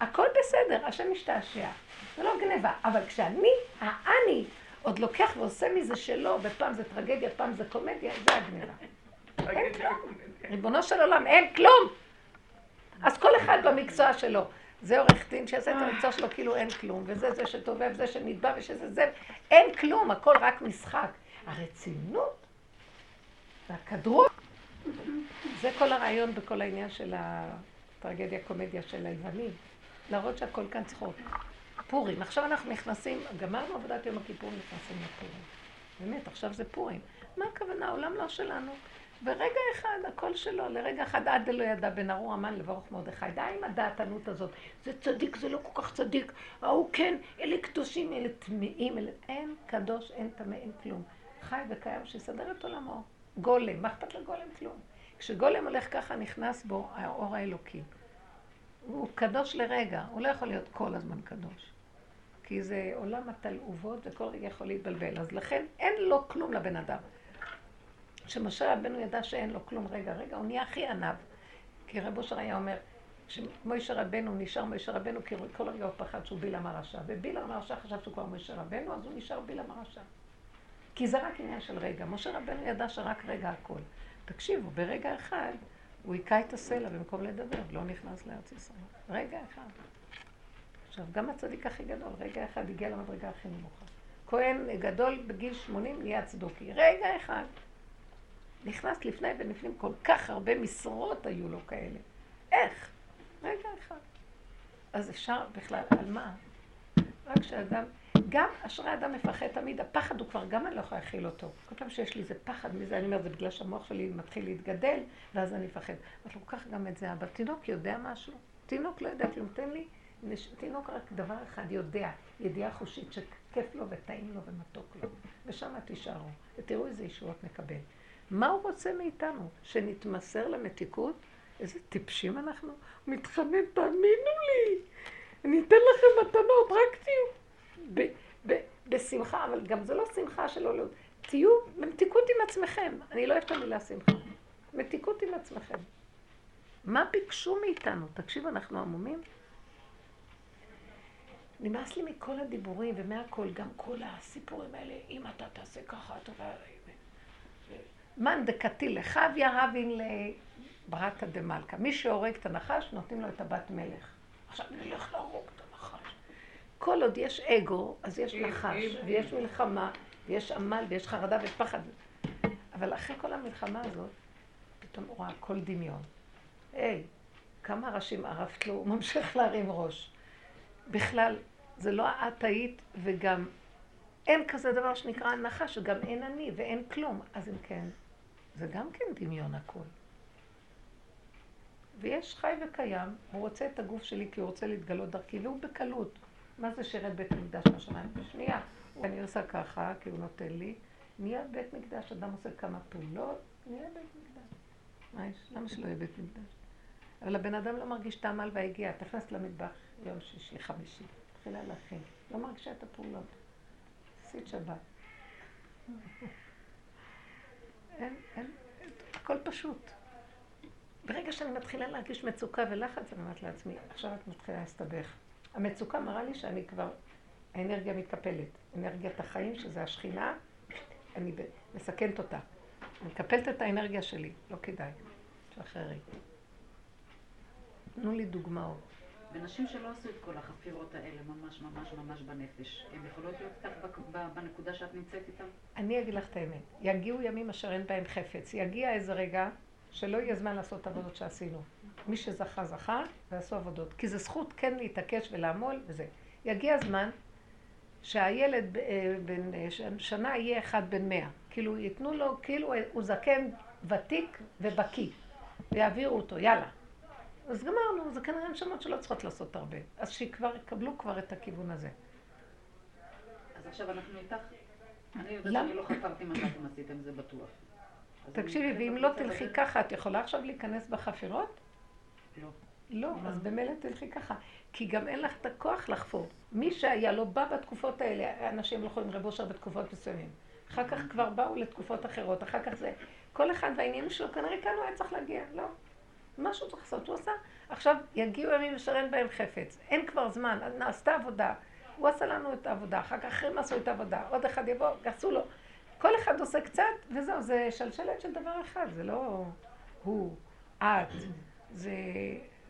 הכל בסדר, השם משתעשע. זה לא גניבה, אבל כשאני, האני, עוד לוקח ועושה מזה שלו, ופעם זה טרגדיה, פעם זה קומדיה, זה הגניבה. אין כלום. ריבונו של עולם, אין כלום. אז כל אחד במקצוע שלו. זה עורך דין שעשה את המקצוע שלו כאילו אין כלום, וזה זה שטובב, זה שנדבע ושזה זה. אין כלום, הכל רק משחק. הרצינות והכדרות, זה כל הרעיון בכל העניין של הטרגדיה, קומדיה של היוונים. להראות שהכל כאן צחוק. פורים. עכשיו אנחנו נכנסים, גמרנו עבודת יום הכיפור, נכנסים לפורים. באמת, עכשיו זה פורים. מה הכוונה? העולם לא שלנו. ורגע אחד, הכל שלו, לרגע אחד, עד אלו ידע בן ארור המן לברוך מרדכי. די עם הדעתנות הזאת. זה צדיק, זה לא כל כך צדיק. ההוא כן, אלה קדושים, אלה טמאים, אלה... אין קדוש, אין טמא, אין כלום. חי וקיים שיסדר את עולמו. גולם, מה אכפת לגולם? כלום. כשגולם הולך ככה, נכנס בו האור האלוקי. הוא קדוש לרגע, הוא לא יכול להיות כל הזמן קדוש. כי זה עולם התלעובות וכל רגע יכול להתבלבל. אז לכן אין לו כלום לבן אדם. כשמשה רבנו ידע שאין לו כלום, רגע, רגע, הוא נהיה הכי ענב. כי רב אושר היה אומר, כשמשה רבנו נשאר משה רבנו, כי כל הרגע הוא פחד שהוא בלעם הרשע. ובלעם הרשע חשב שהוא כבר משה רבנו, אז הוא נשאר בלעם הרשע. כי זה רק עניין של רגע. משה רבנו ידע שרק רגע הכל. תקשיבו, ברגע אחד הוא היקע את הסלע במקום לדבר, לא נכנס לארץ ישראל. רגע אחד. עכשיו, גם הצדיק הכי גדול, רגע אחד הגיע למדרגה הכי נמוכה. כהן גדול בגיל שמונים נהיה צדוקי. רגע אחד. נכנס לפני ולפנים, כל כך הרבה משרות היו לו כאלה. איך? רגע אחד. אז אפשר בכלל, על מה? רק שאדם, גם אשרי אדם מפחד תמיד, הפחד הוא כבר, גם אני לא יכולה להכיל אותו. כל פעם שיש לי איזה פחד מזה, אני אומר, זה בגלל שהמוח שלי מתחיל להתגדל, ואז אני מפחד. אבל לא כך גם את זה, אבל תינוק יודע משהו? תינוק לא יודע, כלום, תן לי, תינוק רק דבר אחד יודע, ידיעה חושית שכיף לו וטעים לו ומתוק לו, ושם תישארו, ותראו איזה ישועות נקבל. מה הוא רוצה מאיתנו? שנתמסר למתיקות? איזה טיפשים אנחנו? הוא מתחנן, תאמינו לי, אני אתן לכם מתנות, רק תהיו ב- ב- בשמחה, אבל גם זה לא שמחה שלא לא... תהיו במתיקות עם עצמכם, אני לא אוהבת המילה שמחה, מתיקות עם עצמכם. מה ביקשו מאיתנו? תקשיב, אנחנו עמומים? נמאס לי מכל הדיבורים ומהכל, גם כל הסיפורים האלה, אם אתה תעשה ככה, אתה... מן דקתי לחביה רבין לברתא דמלכה. מי שהורג את הנחש, נותנים לו את הבת מלך. עכשיו נלך להרוג את הנחש. כל עוד יש אגו, אז יש נחש, ויש מלחמה, ויש עמל, ויש חרדה ופחד. אבל אחרי כל המלחמה הזאת, פתאום הוא רואה כל דמיון. היי, כמה ראשים ערפת לו, הוא ממשיך להרים ראש. בכלל, זה לא את היית וגם... אין כזה דבר שנקרא נחש, שגם אין אני ואין כלום. אז אם כן, זה גם כן דמיון הכל. ויש חי וקיים, הוא רוצה את הגוף שלי כי הוא רוצה להתגלות דרכי, והוא בקלות. מה זה שירת בית מקדש בשמיים? בשנייה, אני עושה ככה כי הוא נותן לי. נהיה בית מקדש, אדם עושה כמה פעולות, נהיה בית מקדש. מה יש? למה שלא יהיה בית מקדש? אבל הבן אדם לא מרגיש את העמל והגיע, תכנס למטבח יום שישי חמישי, תחילה להכין, לא מרגישה את הפעולות. עשית שבת. אין, אין, הכל פשוט. ברגע שאני מתחילה להרגיש מצוקה ולחץ, אני אומרת לעצמי, עכשיו את מתחילה להסתבך. המצוקה מראה לי שאני כבר, האנרגיה מתקפלת. אנרגיית החיים, שזה השכינה, אני מסכנת אותה. אני מקפלת את האנרגיה שלי, לא כדאי. שחררי. תנו לי דוגמאות. ונשים שלא עשו את כל החפירות האלה ממש ממש ממש בנפש, הן יכולות להיות כך בנקודה שאת נמצאת איתן? אני אגיד לך את האמת, יגיעו ימים אשר אין בהם חפץ, יגיע איזה רגע שלא יהיה זמן לעשות עבודות שעשינו. מי שזכה זכה ועשו עבודות, כי זה זכות כן להתעקש ולעמול וזה. יגיע הזמן שהילד בן שנה יהיה אחד בן מאה, כאילו ייתנו לו, כאילו הוא זקן ותיק ובקי, ויעבירו אותו, יאללה. אז גמרנו, זה כנראה נשמות שלא צריכות לעשות הרבה. אז שכבר יקבלו כבר את הכיוון הזה. אז עכשיו אנחנו איתך. אני יודעת שאני לא חפרתי מה שאתם עשיתם, זה בטוח. תקשיבי, ואם לא תלכי ככה, את יכולה עכשיו להיכנס בחפירות? לא. לא, אז במילא תלכי ככה. כי גם אין לך את הכוח לחפור. מי שהיה לא בא בתקופות האלה, אנשים הלכו עם רב אושר בתקופות מסוימים. אחר כך כבר באו לתקופות אחרות, אחר כך זה. כל אחד והעניינים שלו, כנראה כאן הוא היה צריך להגיע, לא? משהו צריך לעשות, הוא עשה, עכשיו יגיעו ימים ושאין בהם חפץ, אין כבר זמן, נעשתה עבודה, הוא עשה לנו את העבודה, אחר כך הם עשו את העבודה, עוד אחד יבוא, עשו לו, כל אחד עושה קצת, וזהו, זה שלשלת של דבר אחד, זה לא הוא, את, זה,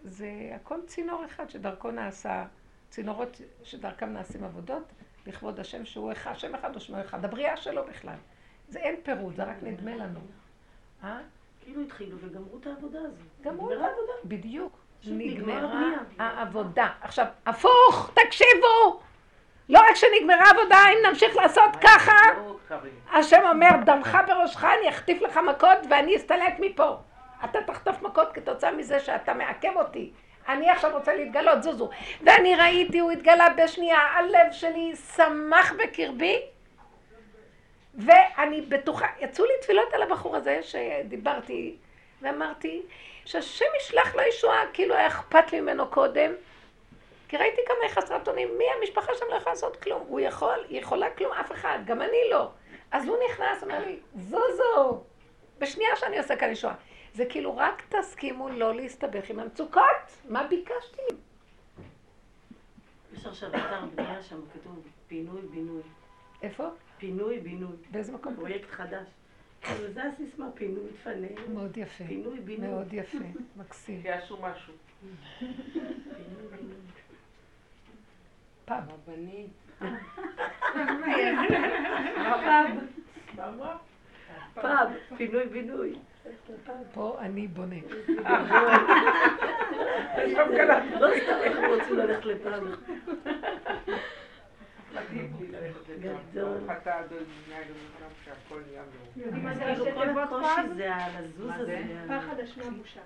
זה הכל צינור אחד שדרכו נעשה, צינורות שדרכם נעשים עבודות, לכבוד השם שהוא אחד, השם אחד או שמו אחד, הבריאה שלו בכלל, זה אין פירוט, זה רק נדמה לנו, אה? כאילו התחילו וגמרו את העבודה הזו. גמרו את העבודה. בדיוק. נגמרה העבודה. עכשיו, הפוך, תקשיבו! לא רק שנגמרה העבודה, אם נמשיך לעשות ככה, השם אומר, דמך בראשך, אני אחטיף לך מכות ואני אסתלק מפה. אתה תחטוף מכות כתוצאה מזה שאתה מעכב אותי. אני עכשיו רוצה להתגלות, זוזו. ואני ראיתי, הוא התגלה בשנייה, הלב שלי שמח בקרבי, ואני בטוחה, יצאו לי תפילות על הבחור הזה שדיברתי ואמרתי שהשם ישלח לו ישועה, כאילו היה אכפת לי ממנו קודם, כי ראיתי כמה היא חסרת אונים, מי המשפחה שם לא יכולה לעשות כלום, הוא יכול, היא יכולה כלום, אף אחד, גם אני לא. אז הוא נכנס, אמר לי, זוזו, בשנייה שאני עושה כאן ישועה. זה כאילו רק תסכימו לא להסתבך עם המצוקות. מה ביקשתי? אפשר שבאתר בנייה שם כתוב פינוי בינוי. איפה? פינוי בינוי. באיזה מקום? פרויקט חדש. זה הסיסמה, פינוי תפנה. מאוד יפה. פינוי בינוי. מאוד יפה, מקסים. יעשו משהו. פינוי בינוי. פעם. רבנית. פעם. פעם. פעם. פינוי בינוי. פה אני בונה. לא סתם אנחנו רוצים ללכת לפעם. גדול. יודעים מה זה ראשי תיבות פחד? זה הלזוז הזה. פחד אשמה בושה.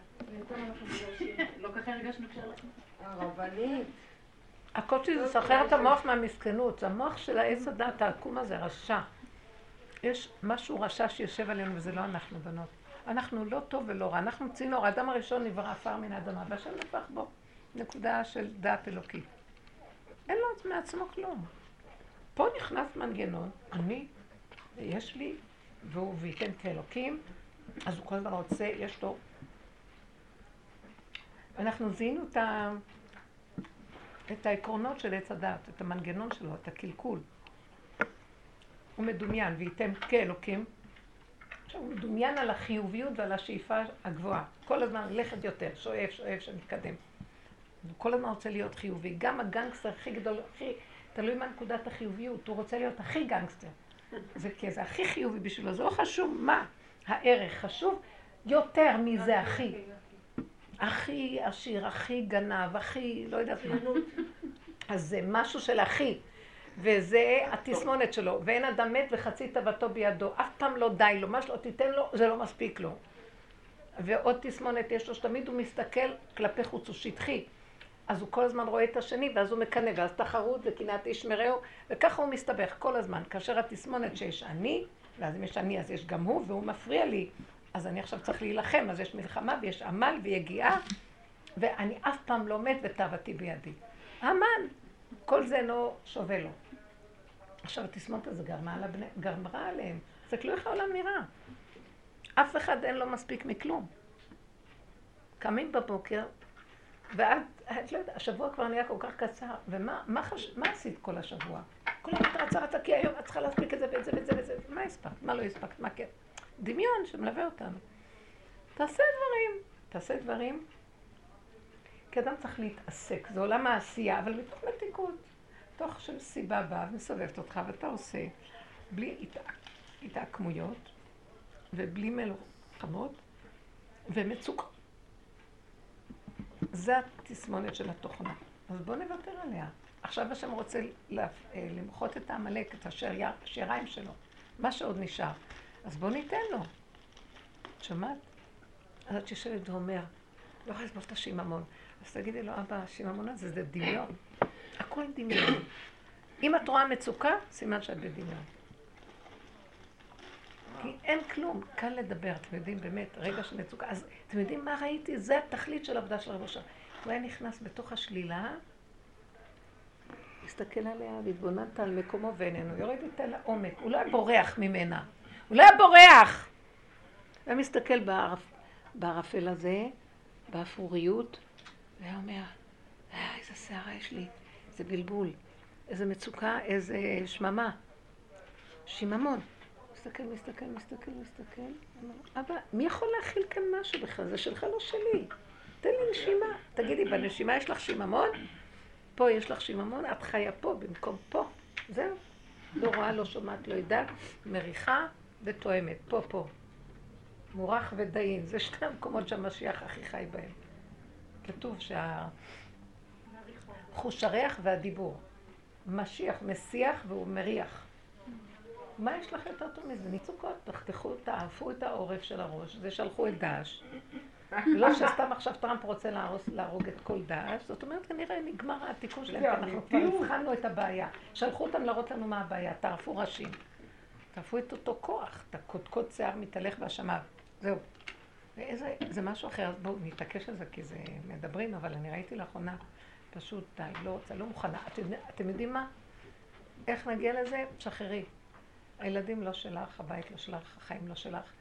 לא ככה הרגשנו כשהלכנו. הרבנית. הקושי זה שחרר את המוח מהמסכנות. המוח של העץ הדת, העקום הזה, רשע. יש משהו רשע שיושב עלינו וזה לא אנחנו בנות. אנחנו לא טוב ולא רע, אנחנו צינור, האדם הראשון נברא עפר מן האדמה, והשם נפח בו, נקודה של דעת אלוקית. אין לו מעצמו כלום. פה נכנס מנגנון, אני, יש לי, והוא וייתן כאלוקים, אז הוא כל הזמן רוצה, יש לו. אנחנו זיהינו את, ה... את העקרונות של עץ הדעת, את המנגנון שלו, את הקלקול. הוא מדומיין, וייתן כאלוקים, עכשיו הוא מדומיין על החיוביות ועל השאיפה הגבוהה. כל הזמן ללכת יותר, שואף, שואף, שמתקדם. הוא כל הזמן רוצה להיות חיובי. גם הגנגסטר הכי גדול, הכי... תלוי מהנקודת החיוביות. הוא רוצה להיות הכי גנגסטר. זה כי זה הכי חיובי בשבילו. זה לא חשוב מה הערך. חשוב יותר מזה הכי. הכי עשיר, הכי גנב, הכי... לא יודעת מה. אז זה משהו של הכי. וזה התסמונת שלו, ואין אדם מת וחצי תוותו בידו, אף פעם לא די לו, מה שלא תיתן לו, זה לא מספיק לו. ועוד תסמונת יש לו, שתמיד הוא מסתכל כלפי חוץ, הוא שטחי. אז הוא כל הזמן רואה את השני, ואז הוא מקנה, ואז תחרות וקנאת איש מרעהו, וככה הוא מסתבך כל הזמן. כאשר התסמונת שיש אני, ואז אם יש אני אז יש גם הוא, והוא מפריע לי, אז אני עכשיו צריך להילחם, אז יש מלחמה ויש עמל ויגיעה, ואני אף פעם לא מת ותאוותי בידי. אמן, כל זה לא שווה לו. עכשיו, התסמונת הזה גרמרה עליהם. תסתכלו איך העולם נראה. אף אחד אין לו מספיק מכלום. קמים בבוקר, ועד, לא יודע, השבוע כבר נהיה כל כך קצר, ומה מה חש... מה עשית כל השבוע? כל המטרה צרת, כי היום את צריכה להספיק את זה ואת זה ואת זה ואת זה. מה הספקת? מה לא הספקת? מה כן? דמיון שמלווה אותנו. תעשה דברים. תעשה דברים. כי אדם צריך להתעסק. זה עולם העשייה, אבל מתוך מתיקות. תוך של סיבה באה ומסובבת אותך, ואתה עושה בלי התעקמויות ובלי מלחמות ומצוקה. זה התסמונת של התוכנה. אז בואו נוותר עליה. עכשיו השם רוצה למחות את העמלק, את השיריים שלו, מה שעוד נשאר. אז בואו ניתן לו. שמעת? אז את יושבת ואומר, לא יכולה לסבוב את השיממון. אז תגידי לו, אבא, השיממון הזה זה דמיון. הכל דמיון. אם את רואה מצוקה, סימן שאת בדמיון. כי אין כלום, קל לדבר, אתם יודעים באמת, רגע של מצוקה. אז אתם יודעים מה ראיתי? זה התכלית של העבודה של הרב אושר. הוא היה נכנס בתוך השלילה, הסתכל עליה, והתבוננת על מקומו ואיננו, יורדת על העומק, הוא לא היה בורח ממנה. הוא לא היה בורח! הוא מסתכל בערפל הזה, באפוריות, והיה אומר, איזה שערה יש לי, איזה בלבול, איזה מצוקה, איזה שממה, שיממון. מסתכל, מסתכל, מסתכל, מסתכל. אבא, מי יכול להכיל כאן משהו בכלל? זה שלך לא שלי. תן לי נשימה. תגידי, בנשימה יש לך שיממון? פה יש לך שיממון, את חיה פה במקום פה. זהו. לא רואה, לא שומעת, לא יודעת. מריחה ותואמת. פה, פה. מורח ודין. זה שתי המקומות שהמשיח הכי חי בהם. כתוב שה... חוש הריח והדיבור. משיח, משיח והוא מריח. מה יש לך יותר טוב מזה? מצוקות, תחתכו, תעפו את העורף של הראש, זה שלחו את דאעש. לא שסתם עכשיו טראמפ רוצה להרוג את כל דאעש, זאת אומרת, כנראה נגמר התיקון שלהם, כי אנחנו כבר הבחנו את הבעיה. שלחו אותם להראות לנו מה הבעיה, תערפו ראשים. תערפו את אותו כוח, את הקודקוד שיער מתהלך בהשמיו. זהו. זה משהו אחר, אז בואו נתעקש על זה, כי זה מדברים, אבל אני ראיתי לאחרונה, פשוט די, לא רוצה, לא מוכנה. אתם יודעים מה? איך נגיע לזה? שחררי. הילדים לא שלך, הבית לא שלך, החיים לא שלך.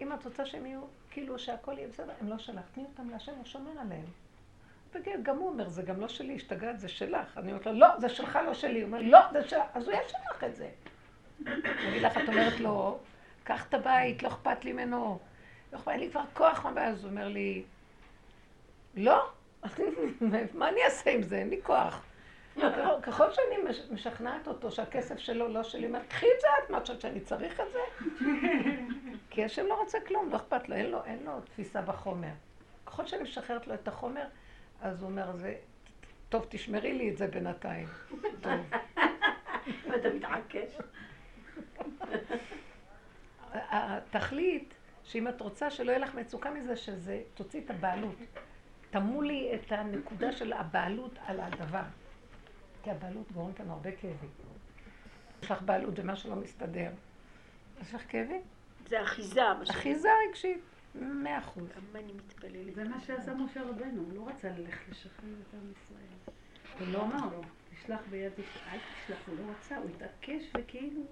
אם את רוצה שהם יהיו, כאילו שהכל יהיה בסדר, הם לא שלך, תני אותם להשם, הוא שומר עליהם. בגלל, גם הוא אומר, זה גם לא שלי, השתגעת, זה שלך. אני אומרת לו, לא, זה שלך, לא שלי. הוא אומר, לא, זה שלך, אז הוא ישם לך את זה. אני לך, את אומרת לו, קח את הבית, לא אכפת לי ממנו. לא אכפת לי כבר כוח מהבית, אז הוא אומר לי, לא, מה אני אעשה עם זה? אין לי כוח. ככל שאני משכנעת אותו שהכסף שלו לא שלי, אומר, קחי את זה, את מה שאת שאני צריך את זה? כי השם לא רוצה כלום, לא אכפת לו, אין לו, אין לו תפיסה בחומר. ככל שאני משחררת לו את החומר, אז הוא אומר, זה, טוב, תשמרי לי את זה בינתיים. טוב. ואתה מתעקש. התכלית, שאם את רוצה שלא יהיה לך מצוקה מזה, שזה תוציא את הבעלות. תמולי את הנקודה של הבעלות על הדבר. כי הבעלות גורמת לנו הרבה כאבים. יש לך בעלות, זה מה שלא מסתדר. יש לך כאבים? זה אחיזה. אחיזה רגשית. מאה אחוז. למה אני מתפללת? זה מה שעשה משה רבנו, הוא לא רצה ללכת לשחרר את עם ישראל. הוא לא אמר לו, תשלח ביד ישראל, אל תשלח, הוא לא רצה, הוא התעקש וכאילו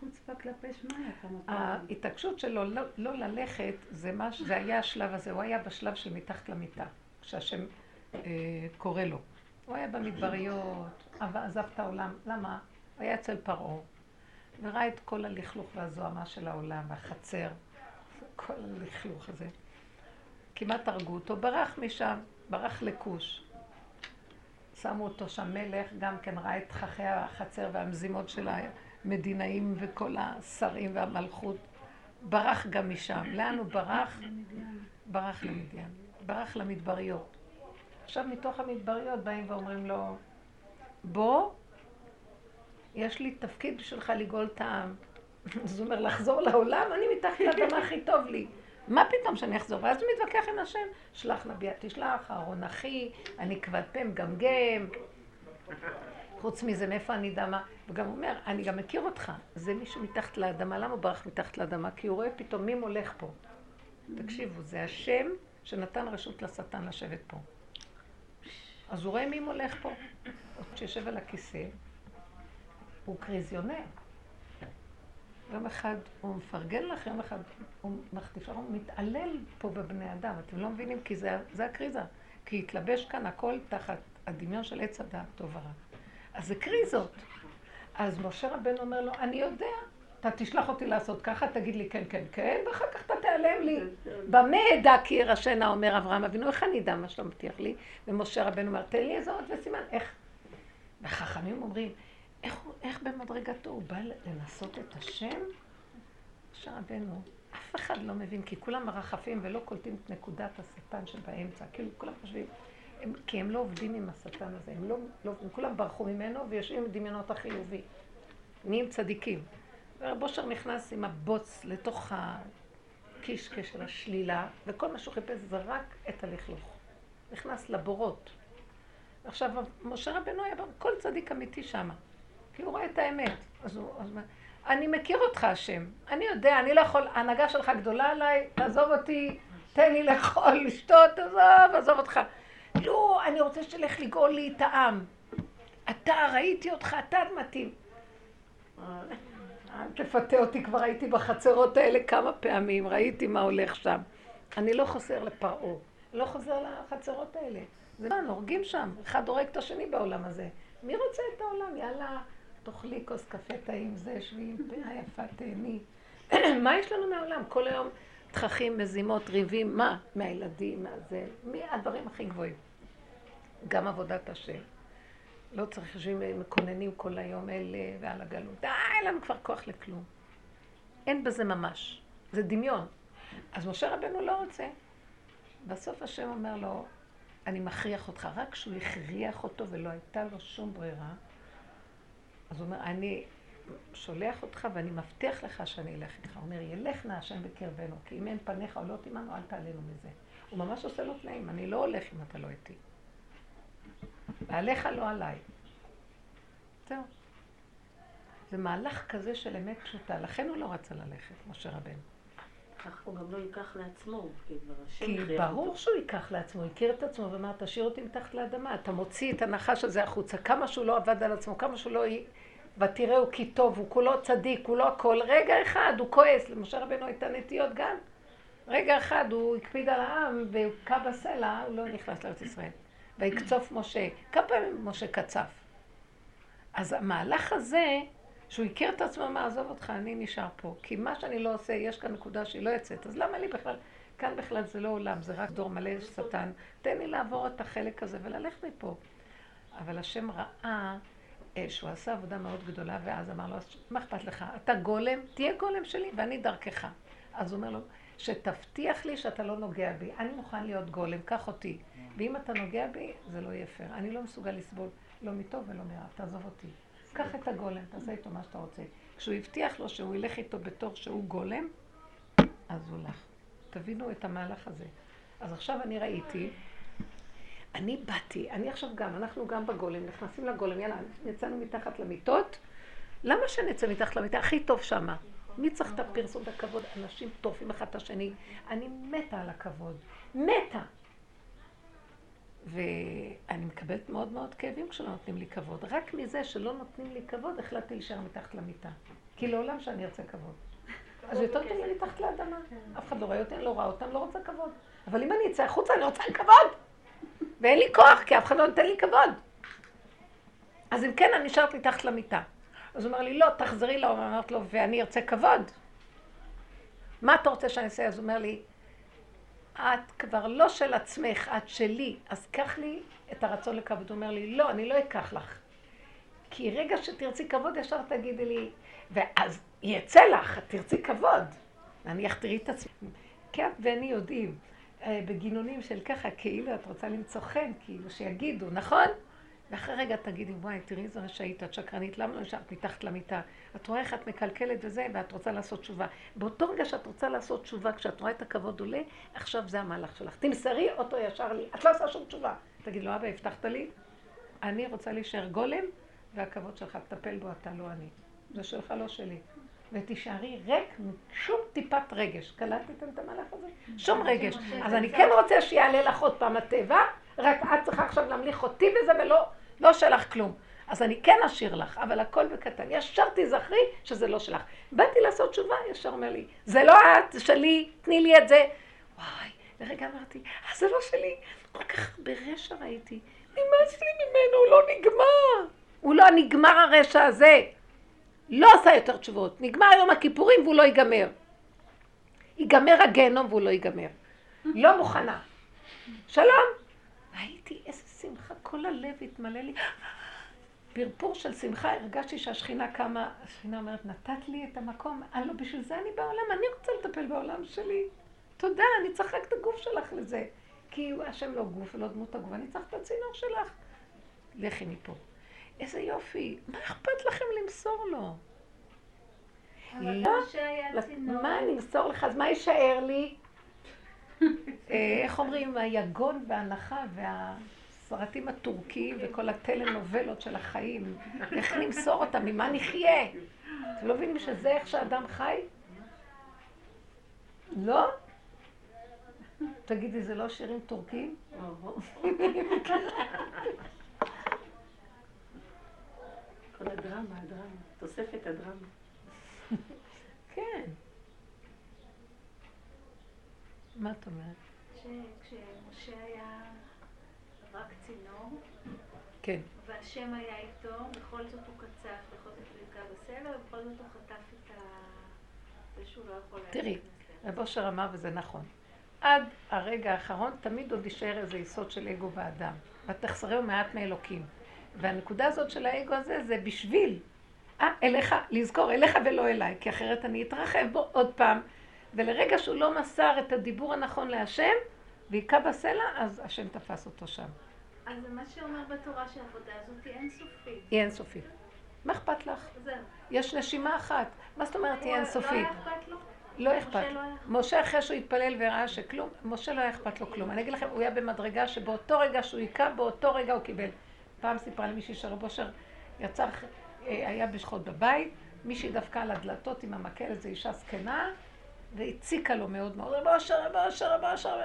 חוצפה כלפי שמעיה כמה פעמים. ההתעקשות שלו לא ללכת, זה היה השלב הזה, הוא היה בשלב של מתחת למיטה, כשהשם קורא לו. הוא היה במדבריות, עזב את העולם, למה? הוא היה אצל פרעה, וראה את כל הלכלוך והזוהמה של העולם, והחצר. כל הלכלוך הזה. כמעט הרגו אותו, ברח משם, ברח לכוש. שמו אותו שם מלך, גם כן ראה את תככי החצר והמזימות של המדינאים וכל השרים והמלכות. ברח גם משם. לאן הוא ברח? ברח למדיין. ברח למדבריות. עכשיו מתוך המדבריות באים ואומרים לו, בוא, יש לי תפקיד בשבילך לגאול את העם. אז הוא אומר, לחזור לעולם, אני מתחת לאדמה הכי טוב לי. מה פתאום שאני אחזור? ואז הוא מתווכח עם השם, שלח נביאת תשלח, אהרון אחי, אני כבד פה מגמגם. חוץ מזה, מאיפה אני דמה? וגם הוא אומר, אני גם מכיר אותך. זה מישהו מתחת לאדמה, למה הוא ברח מתחת לאדמה? כי הוא רואה פתאום מי מולך פה. תקשיבו, זה השם שנתן רשות לשטן לשבת פה. אז הוא רואה מי מולך פה. כשישב על הכיסא, הוא קריזיונר. יום אחד הוא מפרגן לך, יום אחד הוא מחטיף לך, הוא מתעלל פה בבני אדם, אתם לא מבינים, כי זה, זה הקריזה. כי התלבש כאן הכל תחת הדמיון של עץ הדעת טוב ורע. אז זה קריזות. אז משה רבנו אומר לו, אני יודע, אתה תשלח אותי לעשות ככה, תגיד לי כן, כן, כן, ואחר כך אתה תיעלם לי. במה ידע כי ירשנה, אומר אברהם אבינו, איך אני אדע מה שלא מבטיח לי? ומשה רבנו אומר, תן לי איזה עוד וסימן, איך? וחכמים אומרים, איך, איך במדרגתו הוא בא לנסות את השם? משה רבנו, אף אחד לא מבין, כי כולם מרחפים ולא קולטים את נקודת השטן שבאמצע. כאילו, כולם חושבים, הם, כי הם לא עובדים עם השטן הזה, הם, לא, לא, הם כולם ברחו ממנו ויושבים עם דמיונות החיובי. נהיים צדיקים. והבושר נכנס עם הבוץ לתוך הקישקש של השלילה, וכל מה שהוא חיפש זה רק את הלכלוך. נכנס לבורות. עכשיו, משה רבנו היה כל צדיק אמיתי שמה. כי הוא רואה את האמת. אז הוא אומר, אני מכיר אותך השם, אני יודע, אני לא יכול, ההנהגה שלך גדולה עליי, תעזוב אותי, תן לי לאכול, לשתות, עזוב, עזוב אותך. לא, אני רוצה שתלך לגאול לי את העם. אתה, ראיתי אותך, אתה מתאים. תפתה אותי, כבר הייתי בחצרות האלה כמה פעמים, ראיתי מה הולך שם. אני לא חוזר לפרעה, לא חוזר לחצרות האלה. זה מה, נורגים שם, אחד הורג את השני בעולם הזה. מי רוצה את העולם? יאללה. תאכלי כוס קפה טעים זה, שביעי פה יפה, תהני. מה יש לנו מהעולם? כל היום תככים, מזימות, ריבים, מה? מהילדים, מהזה, מהדברים הכי גבוהים. גם עבודת השם. לא צריך שמקוננים כל היום אלה ועל הגלות. די, אין לנו כבר כוח לכלום. אין בזה ממש. זה דמיון. אז משה רבנו לא רוצה. בסוף השם אומר לו, אני מכריח אותך, רק כשהוא הכריח אותו ולא הייתה לו שום ברירה, אז הוא אומר, אני שולח אותך ואני מבטיח לך שאני אלך איתך. הוא אומר, ילך נא השם בקרבנו, כי אם אין פניך או לא תימנו, אל תעלנו מזה. הוא ממש עושה לו תנאים, אני לא הולך אם אתה לא איתי. ועליך לא עליי. זהו. זה מהלך כזה של אמת פשוטה, לכן הוא לא רצה ללכת, משה רבנו. כך הוא גם לא ייקח לעצמו, כי ברשם חייב אותו. כי ברור שהוא ייקח לעצמו, יכיר את עצמו ואמר, תשאיר אותי מתחת לאדמה, אתה מוציא את הנחש הזה החוצה, כמה שהוא לא עבד על עצמו, כמה שהוא לא ותראו כי טוב, הוא כולו צדיק, כולו הכל. רגע אחד הוא כועס, למשה רבנו הייתה נטיות גם. רגע אחד הוא הקפיד על העם והוקע בסלע, הוא לא נכנס לארץ ישראל. ויקצוף משה, כמה פעמים משה קצף. אז המהלך הזה, שהוא הכיר את עצמו, מה עזוב אותך, אני נשאר פה. כי מה שאני לא עושה, יש כאן נקודה שהיא לא יוצאת. אז למה לי בכלל? כאן בכלל זה לא עולם, זה רק דור מלא שטן. תן לי לעבור את החלק הזה וללכת מפה. אבל השם ראה שהוא עשה עבודה מאוד גדולה, ואז אמר לו, מה אכפת לך? אתה גולם, תהיה גולם שלי ואני דרכך. אז הוא אומר לו, שתבטיח לי שאתה לא נוגע בי. אני מוכן להיות גולם, קח אותי. ואם אתה נוגע בי, זה לא יהיה פייר. אני לא מסוגל לסבול, לא מטוב ולא מרע, תעזוב אותי. קח את הגולם, תעשה איתו מה שאתה רוצה. כשהוא הבטיח לו שהוא ילך איתו בתור שהוא גולם, אז הוא לך. תבינו את המהלך הזה. אז עכשיו אני ראיתי, אני באתי, אני עכשיו גם, אנחנו גם בגולם, נכנסים לגולם, יאללה, נצאנו מתחת למיטות. למה שנצא מתחת למיטה? הכי טוב שמה. מי צריך את הפרסום הכבוד? אנשים טורפים אחד את השני. אני מתה על הכבוד. מתה! ואני מקבלת מאוד מאוד כאבים כשלא נותנים לי כבוד. רק מזה שלא נותנים לי כבוד, החלטתי להישאר מתחת למיטה. כי לעולם שאני ארצה כבוד. אז יותר תהיה לי מתחת לאדמה. אף אחד לא רואה אותם, לא רואה אותם, לא רוצה כבוד. אבל אם אני אצא החוצה, אני רוצה כבוד. ואין לי כוח, כי אף אחד לא נותן לי כבוד. אז אם כן, אני נשארת מתחת למיטה. אז הוא אמר לי, לא, תחזרי לו. אמרת לו, ואני ארצה כבוד. מה אתה רוצה שאני אעשה? אז הוא אומר לי, את כבר לא של עצמך, את שלי, אז קח לי את הרצון לכבוד. הוא אומר לי, לא, אני לא אקח לך. כי רגע שתרצי כבוד, ישר תגידי לי, ואז יצא לך, תרצי כבוד. נניח, תראי את עצמי. כי את ואני יודעים, בגינונים של ככה, כאילו את רוצה למצוא חן, כאילו שיגידו, נכון? ואחרי רגע תגידי, וואי, תראי איזה רשאית, את שקרנית, למה לא נשארת מתחת למיטה? את רואה איך את מקלקלת וזה, ואת רוצה לעשות תשובה. באותו רגע שאת רוצה לעשות תשובה, כשאת רואה את הכבוד עולה, עכשיו זה המהלך שלך. תמסרי אותו ישר לי, את לא עושה שום תשובה. תגיד לו, אבא, הבטחת לי? אני רוצה להישאר גולם, והכבוד שלך, תטפל בו, אתה לא אני. זה שלך, לא שלי. ותישארי רק שום טיפת רגש. קלטתם את המהלך הזה? שום רגש. אז אני כן רוצה שיעלה לך עוד פעם הטבע, רק את צריכה עכשיו להמליך אותי בזה ולא... לא שלך כלום. אז אני כן אשאיר לך, אבל הכל בקטן. ישר תזכרי שזה לא שלך. באתי לעשות תשובה, ישר אומר לי, זה לא את, שלי, תני לי את זה. וואי, לרגע אמרתי, זה לא שלי. כל כך ברשע ראיתי. נמאס לי ממנו, הוא לא נגמר. הוא לא נגמר הרשע הזה. לא עשה יותר תשובות. נגמר היום הכיפורים והוא לא ייגמר. ייגמר הגנום והוא לא ייגמר. לא מוכנה. שלום. הייתי איזה שמחה, כל הלב התמלא לי. פרפור של שמחה, הרגשתי שהשכינה קמה, השכינה אומרת, נתת לי את המקום, לא בשביל זה אני בעולם, אני רוצה לטפל בעולם שלי. תודה, אני צריך רק את הגוף שלך לזה. כי השם לא גוף, לא דמות הגוף, אני צריך את הצינור שלך. לכי מפה. איזה יופי, מה אכפת לכם למסור לו? אבל לא שהיה הצינור. מה אני אמסור לך, אז מה יישאר לי? איך אומרים, היגון וההנחה והסרטים הטורקיים וכל הטלנובלות של החיים, איך נמסור אותם, ממה נחיה? אתם לא מבינים שזה איך שאדם חי? לא? תגידי, זה לא שירים טורקיים? כל הדרמה, הדרמה, תוספת הדרמה. כן. מה את אומרת? שכשמשה היה רק צינור, כן. והשם היה איתו, בכל זאת הוא קצף, בכל זאת הוא יקע בסלע, ובכל זאת הוא חטף את זה שהוא לא יכול להגיד. תראי, רב אושר אמר וזה נכון. עד הרגע האחרון תמיד עוד יישאר איזה יסוד של אגו באדם. ותחסרהו מעט מאלוקים. והנקודה הזאת של האגו הזה זה בשביל, אה, אליך, לזכור, אליך ולא אליי, כי אחרת אני אתרחב בו עוד פעם. ולרגע שהוא לא מסר את הדיבור הנכון להשם, ויקע בסלע, אז השם תפס אותו שם. אז מה שאומר בתורה שהעבודה הזאת היא אינסופית. היא אינסופית. מה אכפת לך? זהו. יש נשימה אחת. מה זאת אומרת היא אינסופית? לא אכפת לו? לא אכפת. משה אחרי שהוא התפלל וראה שכלום, משה לא אכפת לו כלום. אני אגיד לכם, הוא היה במדרגה שבאותו רגע שהוא יקע, באותו רגע הוא קיבל. פעם סיפרה למישהי שרב אושר יצר, היה בשחות בבית, מישהי דפקה על הדלתות עם המקל, איזו אישה זקנה, והציקה לו מאוד מאוד, רב אושר, רב אושר, רב אושר.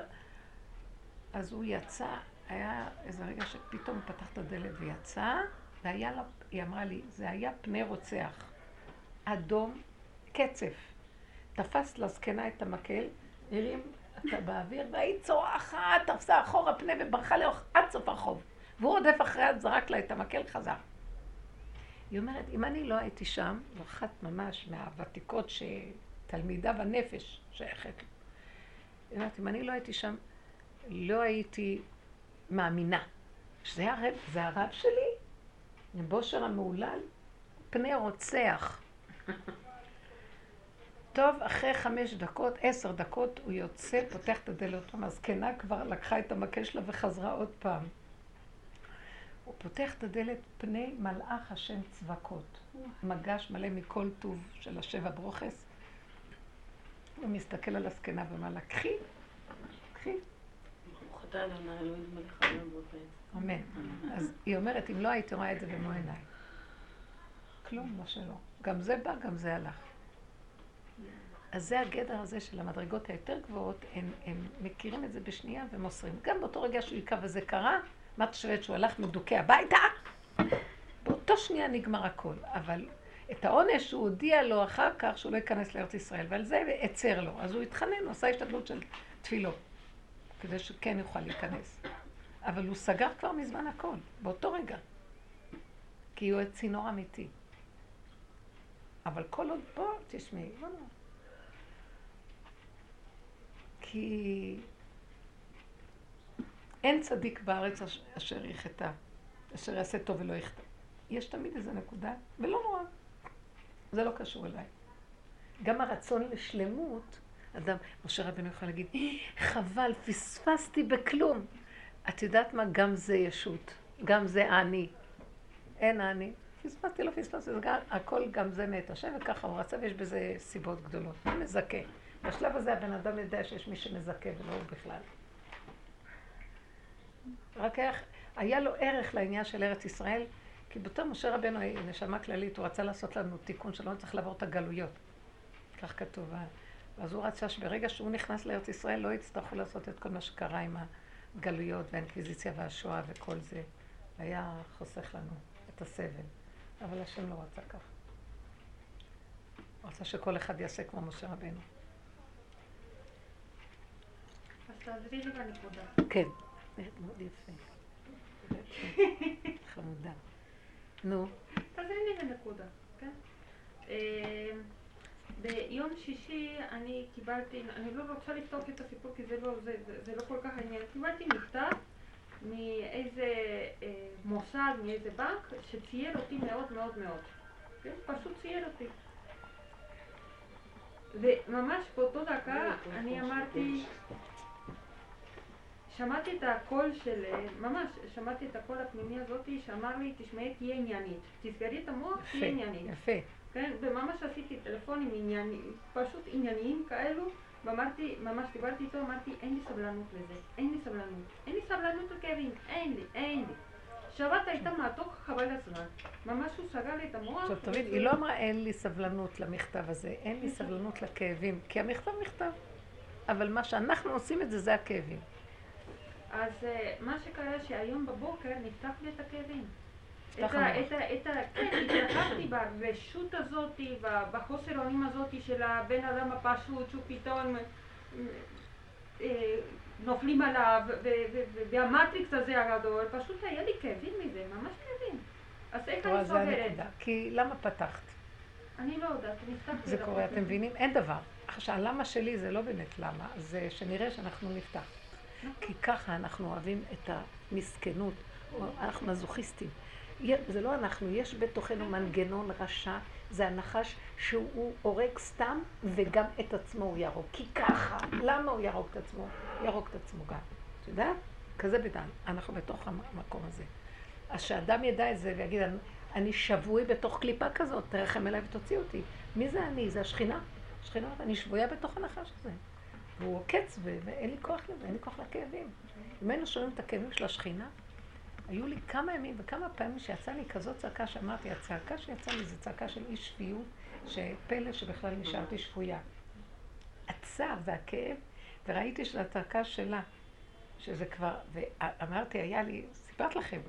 אז הוא יצא, היה איזה רגע שפתאום הוא פתח את הדלת ויצא, זה היה לה, היא אמרה לי, זה היה פני רוצח. אדום, קצף. תפס לזקנה את המקל, הרים אתה באוויר, והיא צורחת, תפסה אחורה פני וברכה לאורך עד סוף הרחוב. והוא עודף אחריה, זרק לה את המקל, חזר. היא אומרת, אם אני לא הייתי שם, ואחת ממש מהוותיקות שתלמידה בנפש שייכת לו. היא אומרת, אם אני לא הייתי שם, לא הייתי מאמינה. שזה הרב, זה הרב שלי? נבושר המעולל? פני רוצח. טוב, אחרי חמש דקות, עשר דקות, הוא יוצא, פותח את הדלת, המזקנה כבר לקחה את המקל שלה וחזרה עוד פעם. הוא פותח את הדלת, פני מלאך השם צבקות. מגש מלא מכל טוב של השבע ברוכס. הוא מסתכל על הזקנה ומעלה, קחי, קחי. חוטא עליונה, אלוהים מלך היום ברוכים. אמן. אז היא אומרת, אם לא הייתי רואה את זה במו עיניי. כלום, מה שלא. גם זה בא, גם זה הלך. אז זה הגדר הזה של המדרגות היותר גבוהות, הם, הם מכירים את זה בשנייה ומוסרים. גם באותו רגע שהוא יקע וזה קרה, מה תשווה שהוא הלך מדוקא הביתה? באותו שנייה נגמר הכל, אבל את העונש הוא הודיע לו אחר כך שהוא לא ייכנס לארץ ישראל, ועל זה עצר לו. אז הוא התחנן, הוא עשה השתדלות של תפילות, כדי שכן יוכל להיכנס. אבל הוא סגר כבר מזמן הכל, באותו רגע, כי הוא צינור אמיתי. אבל כל עוד פה, תשמעי, לא לא. כי אין צדיק בארץ אשר יחטא, אשר יעשה טוב ולא יחטא. יש תמיד איזו נקודה, ולא נורא. זה לא קשור אליי. גם הרצון לשלמות, אדם, משה רבנו יכול להגיד, חבל, פספסתי בכלום. את יודעת מה? גם זה ישות, גם זה אני. אין אני. פספסתי, לא פספסתי, הכל גם זה מאת השם, וככה הוא רצה, ויש בזה סיבות גדולות. הוא מזכה. בשלב הזה הבן אדם יודע שיש מי שמזכה ולא הוא בכלל. רק היה, היה לו ערך לעניין של ארץ ישראל, כי בתור משה רבנו, נשמה כללית, הוא רצה לעשות לנו תיקון שלא צריך לעבור את הגלויות. כך כתוב. אז הוא רצה שברגע שהוא נכנס לארץ ישראל, לא יצטרכו לעשות את כל מה שקרה עם הגלויות והאינקוויזיציה והשואה וכל זה. היה חוסך לנו את הסבל. אבל השם לא רצה כך. הוא רצה שכל אחד יעשה כמו משה רבנו. תעזרי לי בנקודה. כן. נראית מאוד יפה. חמודה. נו. תעזרי לי בנקודה, כן? ביום שישי אני קיבלתי, אני לא רוצה לפתוח את הסיפור כי זה לא כל כך עניין. קיבלתי מכתב מאיזה מוסד, מאיזה בנק, שצייר אותי מאוד מאוד מאוד. פשוט צייר אותי. וממש באותו דקה אני אמרתי, שמעתי את הקול של, ממש, שמעתי את הקול הפנימי הזאת שאמר לי, תשמעי, תהיה עניינית. תסגרי את המוח, תהיה עניינית. יפה, יפה. כן, וממש עשיתי טלפונים ענייניים, פשוט ענייניים כאלו, ואמרתי, ממש דיברתי איתו, אמרתי, אין לי סבלנות לזה, אין לי סבלנות. אין לי סבלנות לכאבים, אין לי, אין לי. שבת הייתה מעתוק חבל הזמן. ממש הוא סגר לי את המוח. עכשיו, תמיד, היא לא אמרה, אין לי סבלנות למכתב הזה, אין לי סבלנות לכאבים, כי המכתב מכתב. אבל מה שאנחנו עושים את זה, זה הכאבים. אז מה שקרה שהיום בבוקר נפתח לי את הכאבים. כן, התרחבתי ברשות הזאת, בחוסר אונים הזאת של הבן אדם הפשוט, שהוא פתאום נופלים עליו, והמטריקס הזה הגדול, פשוט היה לי כאבים מזה, ממש כאבים. אז איך אני סוגרת? כי למה פתחת? אני לא יודעת, נפתח לי. זה קורה, אתם מבינים? אין דבר. עכשיו, הלמה שלי זה לא באמת למה, זה שנראה שאנחנו נפתח. כי ככה אנחנו אוהבים את המסכנות, אנחנו מזוכיסטים. זה לא אנחנו, יש בתוכנו מנגנון רשע, זה הנחש שהוא הורג סתם וגם את עצמו הוא ירוק. כי ככה, למה הוא ירוק את עצמו? ירוק את עצמו גם. אתה יודע? כזה בדן, אנחנו בתוך המקום הזה. אז שאדם ידע את זה ויגיד, אני שבוי בתוך קליפה כזאת, תרחם אליי ותוציא אותי. מי זה אני? זה השכינה. השכינה, אני שבויה בתוך הנחש הזה. והוא עוקץ, ואין לי כוח לזה, אין לי כוח לכאבים. אם היינו שומעים את הכאבים של השכינה, היו לי כמה ימים וכמה פעמים שיצא לי כזאת צעקה שאמרתי, הצעקה שיצא לי זו צעקה של אי שפיות, שפלא שבכלל נשארתי שפויה. הצער והכאב, וראיתי של הצעקה שלה, שזה כבר, ואמרתי, היה לי, סיפרת לכם,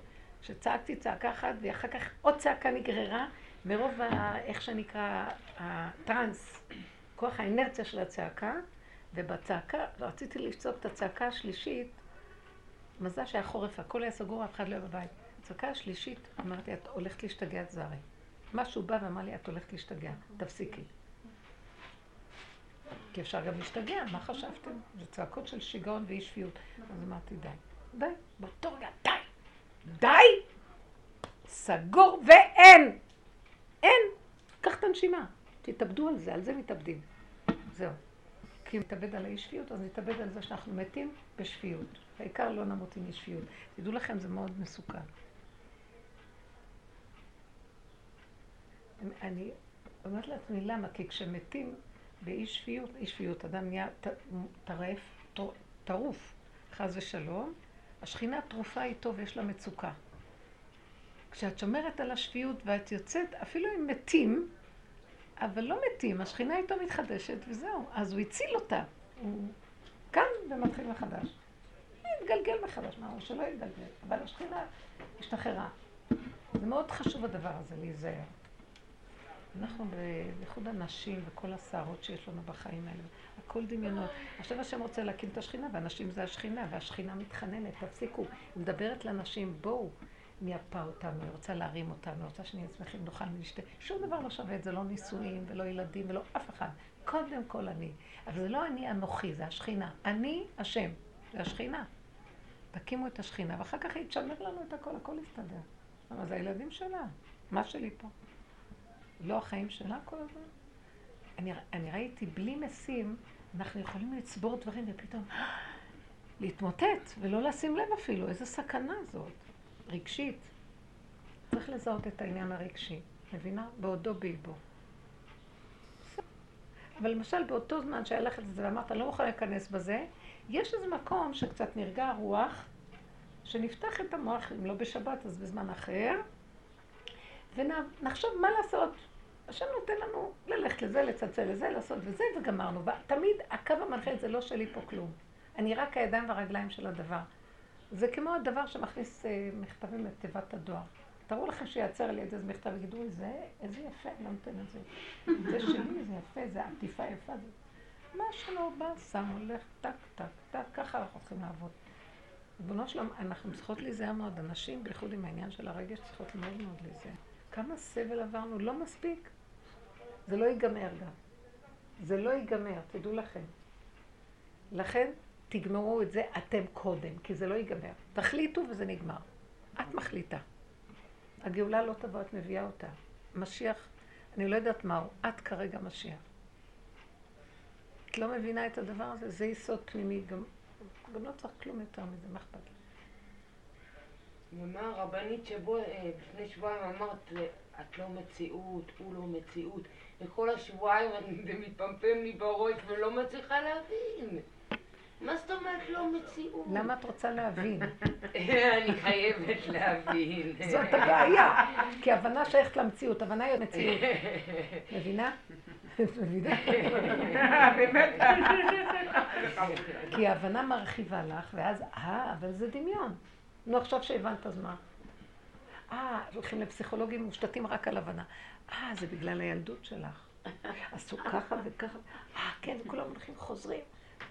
שצעקתי צעקה אחת, ואחר כך עוד צעקה נגררה, מרוב ה... איך שנקרא, הטרנס, כוח האנרציה של הצעקה, ובצעקה, רציתי לפצות את הצעקה השלישית, מזל שהיה חורף, הכל היה סגור, אף אחד לא היה בבית. הצעקה השלישית, אמרתי, את הולכת להשתגע את זרי. משהו בא ואמר לי, את הולכת להשתגע, תפסיקי. כי אפשר גם להשתגע, מה חשבתם? זה צעקות של שיגעון ואי שפיות. אז אמרתי, די, די, בתור יד, די, די, סגור ואין, אין. קח את הנשימה, תתאבדו על זה, על זה מתאבדים. זהו. כי אם נתאבד על האי שפיות, אז נתאבד על זה שאנחנו מתים בשפיות. העיקר לא נמות עם אי שפיות. תדעו לכם, זה מאוד מסוכן. אני אומרת לעצמי למה, כי כשמתים באי שפיות, אי שפיות, אדם נהיה טרף, טרוף, חס ושלום, השכינה טרופה איתו ויש לה מצוקה. כשאת שומרת על השפיות ואת יוצאת, אפילו אם מתים, אבל לא מתים, השכינה איתו מתחדשת וזהו, אז הוא הציל אותה, הוא קם ומתחיל מחדש. הוא יתגלגל מחדש, מה הוא שלא יתגלגל, אבל השכינה השתחררה. זה מאוד חשוב הדבר הזה, להיזהר. אנחנו בייחוד הנשים וכל הסערות שיש לנו בחיים האלה, הכל דמיונות. עכשיו השם רוצה להקים את השכינה, והנשים זה השכינה, והשכינה מתחננת, תפסיקו. היא מדברת לנשים, בואו, מייפה אותנו, היא רוצה להרים אותנו, רוצה שנהיה שמחים, נאכל ונשתה. שום דבר לא שווה את זה, לא נישואים ולא ילדים ולא אף אחד. קודם כל אני. אבל זה לא אני אנוכי, זה השכינה. אני השם, זה השכינה. תקימו את השכינה, ואחר כך היא תשמר לנו את הכל, הכל יסתדר. אבל זה הילדים שלה, מה שלי פה? לא החיים שלה כל הזמן. אני, אני ראיתי בלי מסים, אנחנו יכולים לצבור דברים ופתאום להתמוטט ולא לשים לב אפילו. איזו סכנה זאת, רגשית. צריך לזהות את העניין הרגשי, מבינה? בעודו בלבו. אבל למשל באותו זמן שהיה לך את זה ואמרת, אני לא מוכן להיכנס בזה, יש איזה מקום שקצת נרגע הרוח, שנפתח את המוח, אם לא בשבת אז בזמן אחר, ונחשוב מה לעשות. השם נותן לנו ללכת לזה, לצלצל לזה, לעשות וזה, וגמרנו. תמיד הקו המנחה את זה לא שלי פה כלום. אני רק הידיים והרגליים של הדבר. זה כמו הדבר שמכניס מכתבים לתיבת הדואר. תראו לכם שיעצר לי את זה, זה מכתב יגידו, זה, איזה יפה, לא נותן את זה. זה שלי, זה יפה, זה עטיפה יפה. מה שלא בא, שם, הולך, טק, טק, טק, ככה אנחנו צריכים לעבוד. בנו שלום, אנחנו צריכות להיזהר מאוד. אנשים, בייחוד עם העניין של הרגש, צריכות מאוד מאוד להיזהר. כמה סבל עברנו, לא מספיק. זה לא ייגמר גם. זה לא ייגמר, תדעו לכם. לכן תגמרו את זה אתם קודם, כי זה לא ייגמר. תחליטו וזה נגמר. את מחליטה. הגאולה לא תבוא, את מביאה אותה. משיח, אני לא יודעת מהו, את כרגע משיח. את לא מבינה את הדבר הזה, זה יסוד פנימי. גם, גם לא צריך כלום יותר מזה, מה אכפת לי? נאמר הרבנית שבו, לפני שבועיים אמרת, את לא מציאות, הוא לא מציאות, וכל השבועיים זה מתפמפם לי בראש ולא מצליחה להבין. מה זאת אומרת לא מציאות? למה את רוצה להבין? אני חייבת להבין. זאת הבעיה, כי הבנה שייכת למציאות, הבנה היא מציאות. מבינה? מבינה? באמת? כי ההבנה מרחיבה לך, ואז, אה, אבל זה דמיון. נו, עכשיו שהבנת, אז מה? אה, הולכים לפסיכולוגים מושתתים רק על הבנה. אה, זה בגלל הילדות שלך. עשו ככה וככה. אה, כן, כולם הולכים חוזרים.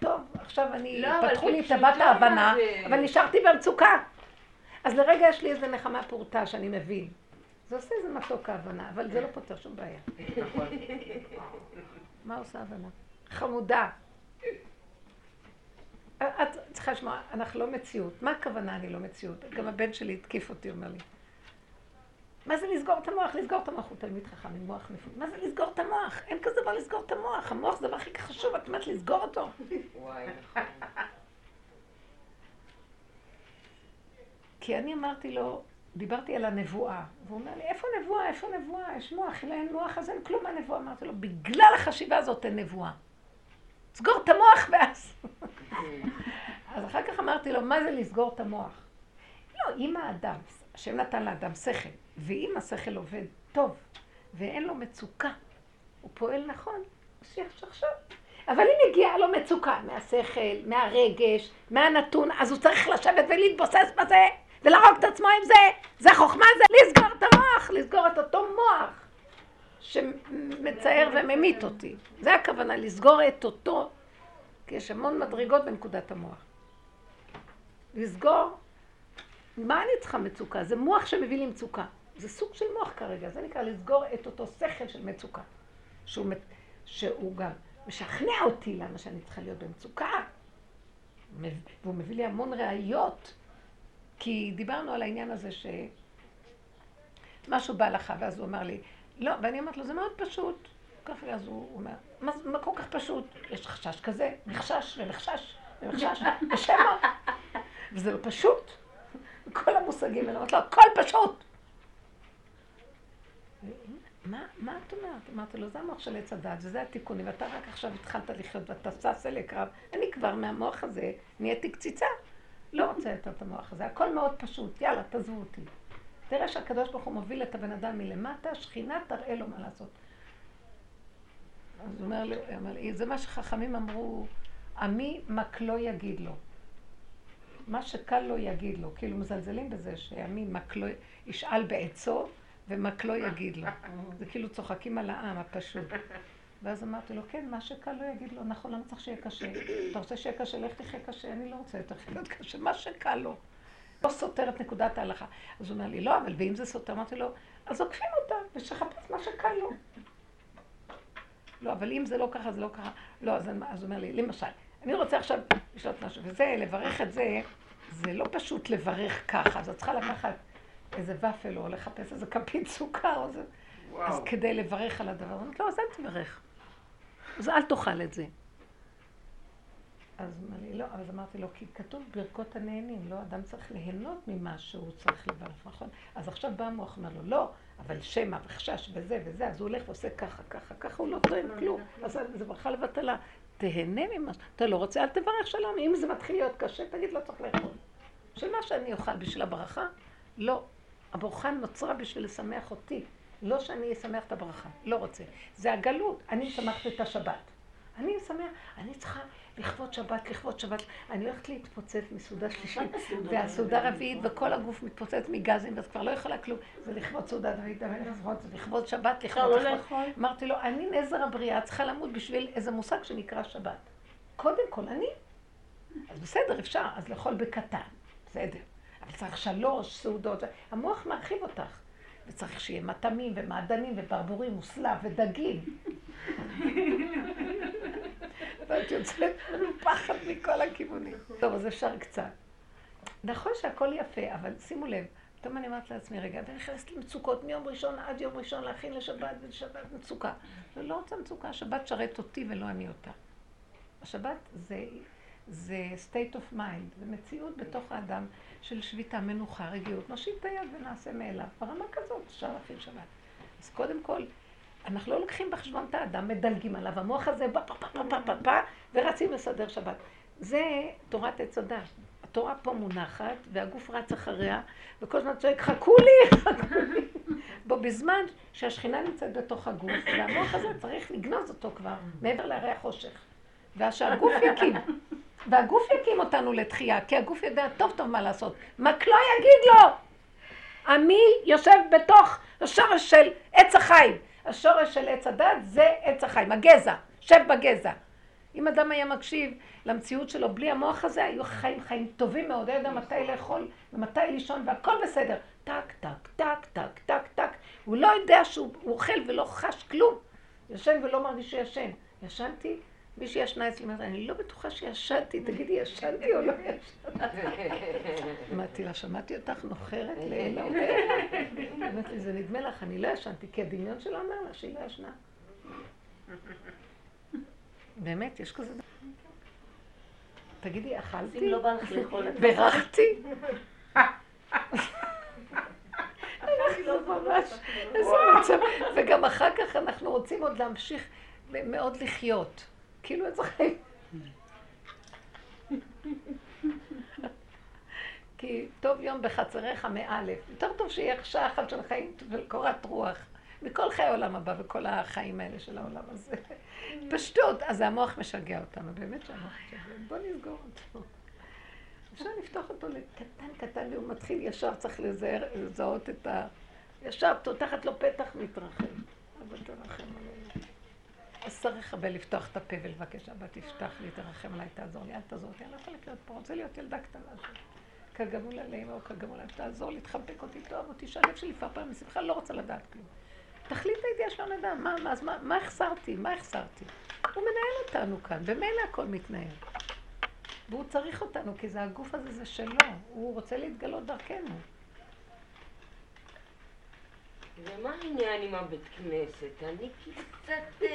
טוב, עכשיו אני... פתחו לי את הבת ההבנה, אבל נשארתי במצוקה. אז לרגע יש לי איזו נחמה פורטה שאני מבין. זה עושה איזה מתוק ההבנה, אבל זה לא פותר שום בעיה. מה עושה ההבנה? חמודה. את צריכה לשמוע, אנחנו לא מציאות. מה הכוונה אני לא מציאות? גם הבן שלי התקיף אותי, אומר לי. מה זה לסגור את המוח? לסגור את המוח הוא תלמיד חכם, עם מוח נפול. מה זה לסגור את המוח? אין כזה דבר לסגור את המוח. המוח זה דבר הכי חשוב, את אומרת לסגור אותו. וואי, נכון. כי אני אמרתי לו, דיברתי על הנבואה. והוא אומר לי, איפה נבואה? איפה נבואה? יש מוח, אלה אין מוח, אז אין כלום מהנבואה. אמרתי לו, בגלל החשיבה הזאת אין נבואה. סגור את המוח ואז. אז אחר כך אמרתי לו, מה זה לסגור את המוח? לא, אם האדם, השם נתן לאדם שכל, ואם השכל עובד טוב, ואין לו מצוקה, הוא פועל נכון, שיח שחשוב. אבל אם הגיעה לו מצוקה מהשכל, מהרגש, מהנתון, אז הוא צריך לשבת ולהתבוסס בזה, ולהרוג את עצמו עם זה. זה חוכמה, זה לסגור את המוח, לסגור את אותו מוח שמצייר וממית אותי. זה הכוונה, לסגור את אותו, כי יש המון מדרגות בנקודת המוח. לסגור, מה אני צריכה מצוקה? זה מוח שמביא לי מצוקה. זה סוג של מוח כרגע, זה נקרא לסגור את אותו שכל של מצוקה. שהוא, שהוא גם משכנע אותי למה שאני צריכה להיות במצוקה. והוא מביא לי המון ראיות. כי דיברנו על העניין הזה שמשהו בא לך, ואז הוא אמר לי, לא, ואני אמרת לו, זה מאוד פשוט. ככה, אז הוא אומר, מה, מה כל כך פשוט? יש חשש כזה, מחשש ומחשש ומחשש ושמע. וזה לא פשוט. כל המושגים, אני אמרת לו, הכל פשוט. מה, מה את אומרת? אמרת לו, זה המוח של עץ הדעת, וזה התיקוני, ואתה רק עכשיו התחלת לחיות, ואתה סס אלי קרב, אני כבר מהמוח הזה נהייתי קציצה. לא רוצה יותר את המוח הזה, הכל מאוד פשוט, יאללה, תעזבו אותי. תראה שהקדוש ברוך הוא מוביל את הבן אדם מלמטה, שכינה תראה לו מה לעשות. אז הוא אומר לי, זה מה שחכמים אמרו, עמי מקלו יגיד לו. מה שקל לו יגיד לו, כאילו מזלזלים בזה שעמי מקלו ישאל בעצו, ומקלו יגיד לו. זה כאילו צוחקים על העם הפשוט. ואז אמרתי לו, כן, מה שקל לא יגיד לו, נכון, למה צריך שיהיה קשה? אתה רוצה שיהיה קשה, לך תחיה קשה, אני לא רוצה יותר להיות קשה, מה שקל לו. לא סותר את נקודת ההלכה. אז הוא אומר לי, לא, אבל ואם זה סותר, אמרתי לו, אז עוקפים אותה, ושחפש מה שקל לו. לא, אבל אם זה לא ככה, זה לא ככה. לא, אז הוא אומר לי, למשל, אני רוצה עכשיו לשלוט משהו, וזה, לברך את זה, זה לא פשוט לברך ככה, אז את צריכה לקחת איזה ופל, או לחפש איזה כפית סוכר, או זה. אז כדי לברך על הדבר, אמרתי לו, אז אל תברך. אז אל תאכל את זה. אז אמרתי לו, כי כתוב ברכות הנהנים, לא? אדם צריך ליהנות ממה שהוא צריך לברך, נכון? אז עכשיו בא המוח, אמר לו, לא, אבל שמע וחשש וזה וזה, אז הוא הולך ועושה ככה, ככה, ככה, הוא לא טוען כלום. אז זה ברכה לבטלה, תהנה ממה, אתה לא רוצה, אל תברך שלום, אם זה מתחיל להיות קשה, תגיד, לא צריך לאכול. שמה שאני אוכל בשביל הברכה? לא. הברכה נוצרה בשביל לשמח אותי. לא שאני אשמח את הברכה, לא רוצה. זה הגלות, אני שמחת את השבת. אני אשמח, אני צריכה לכבוד שבת, לכבוד שבת. אני הולכת להתפוצץ מסעודה שלישית, והסעודה רביעית, וכל הגוף מתפוצץ מגזים, ואז כבר לא יכולה כלום. זה לכבוד סעודה רביעית, לכבוד שבת, לכבוד שבת. אמרתי לו, אני נזר הבריאה, צריכה למות בשביל איזה מושג שנקרא שבת. קודם כל, אני. אז בסדר, אפשר, אז לאכול בקטן, בסדר. אבל צריך שלוש סעודות, המוח מרחיב אותך. וצריך שיהיה מטעמים ומעדנים וברבורים וסלב ודגים. ואת יוצאת פחד מכל הכיוונים. טוב, אז אפשר קצת. נכון שהכל יפה, אבל שימו לב, פתאום אני אמרת לעצמי, רגע, ונכנסת למצוקות מיום ראשון עד יום ראשון להכין לשבת ולשבת מצוקה. לא רוצה מצוקה, השבת שרת אותי ולא אני אותה. השבת זה... זה state of mind, זה מציאות בתוך האדם של שביטה, מנוחה, רגיעות, נושיב את היד ונעשה מאליו, ברמה כזאת, אפשר להכין שבת. אז קודם כל, אנחנו לא לוקחים בחשבון את האדם, מדלגים עליו, המוח הזה בא, פפפפפפפפפ, ורצים לסדר שבת. זה תורת הצדה. התורה פה מונחת, והגוף רץ אחריה, וכל זמן צועק, חכו לי, חכו לי. בו בזמן שהשכינה נמצאת בתוך הגוף, והמוח הזה צריך לגנוז אותו כבר, מעבר להרי החושך. והשהגוף יקים. והגוף יקים אותנו לתחייה, כי הגוף יודע טוב טוב מה לעשות. מקלו יגיד לו, עמי יושב בתוך השורש של עץ החיים. השורש של עץ הדת זה עץ החיים, הגזע, שב בגזע. אם אדם היה מקשיב למציאות שלו בלי המוח הזה, היו חיים חיים טובים מאוד, היה יודע מתי לאכול ומתי לישון והכל בסדר. טק, טק, טק, טק, טק, טק. הוא לא יודע שהוא אוכל ולא חש כלום. ישן ולא מרגיש שישן. ישנתי? מי שישנה אצלי, אני לא בטוחה שישנתי, תגידי, ישנתי או לא ישנתי? אמרתי לה, שמעתי אותך נוחרת לאלה או לאלה. אמרתי לי, זה נדמה לך, אני לא ישנתי, כי הדמיון שלה אומר לה שהיא לא ישנה. באמת, יש כזה דבר. תגידי, אכלתי? ברחתי? אנחנו ממש, איזה מצב. וגם אחר כך אנחנו רוצים עוד להמשיך מאוד לחיות. כאילו איזה חיים. כי טוב יום בחצריך מאלף. יותר טוב שיהיה שעה אחת של חיים וקורת רוח. מכל חיי העולם הבא וכל החיים האלה של העולם הזה. פשטות. אז המוח משגע אותנו. באמת שהמוח משגע. בוא נסגור אותו. אפשר לפתוח אותו לקטן קטן, והוא מתחיל ישר, צריך לזהות את ה... ישר, תותחת לו פתח, מתרחב. אבא תרחם עלינו. אסריך הרבה לפתוח את הפה ולבקש, אבא תפתח לי, תרחם עליי, תעזור לי, אל תעזור אותי, אני לא יכולה לקראת פה, רוצה להיות ילדה קטנה. כגמול עליהם או כגמול עליהם, תעזור לי, תחבק אותי, תאהב אותי, שהלב שלי פעם פעם משמחה, לא רוצה לדעת כלום. תחליט הידיעה שלא נדע, מה, אז מה, מה החסרתי, מה החסרתי? הוא מנהל אותנו כאן, במילא הכל מתנהל. והוא צריך אותנו, כי זה הגוף הזה, זה שלו, הוא רוצה להתגלות דרכנו. ומה העניין עם הבית כנסת? אני קצת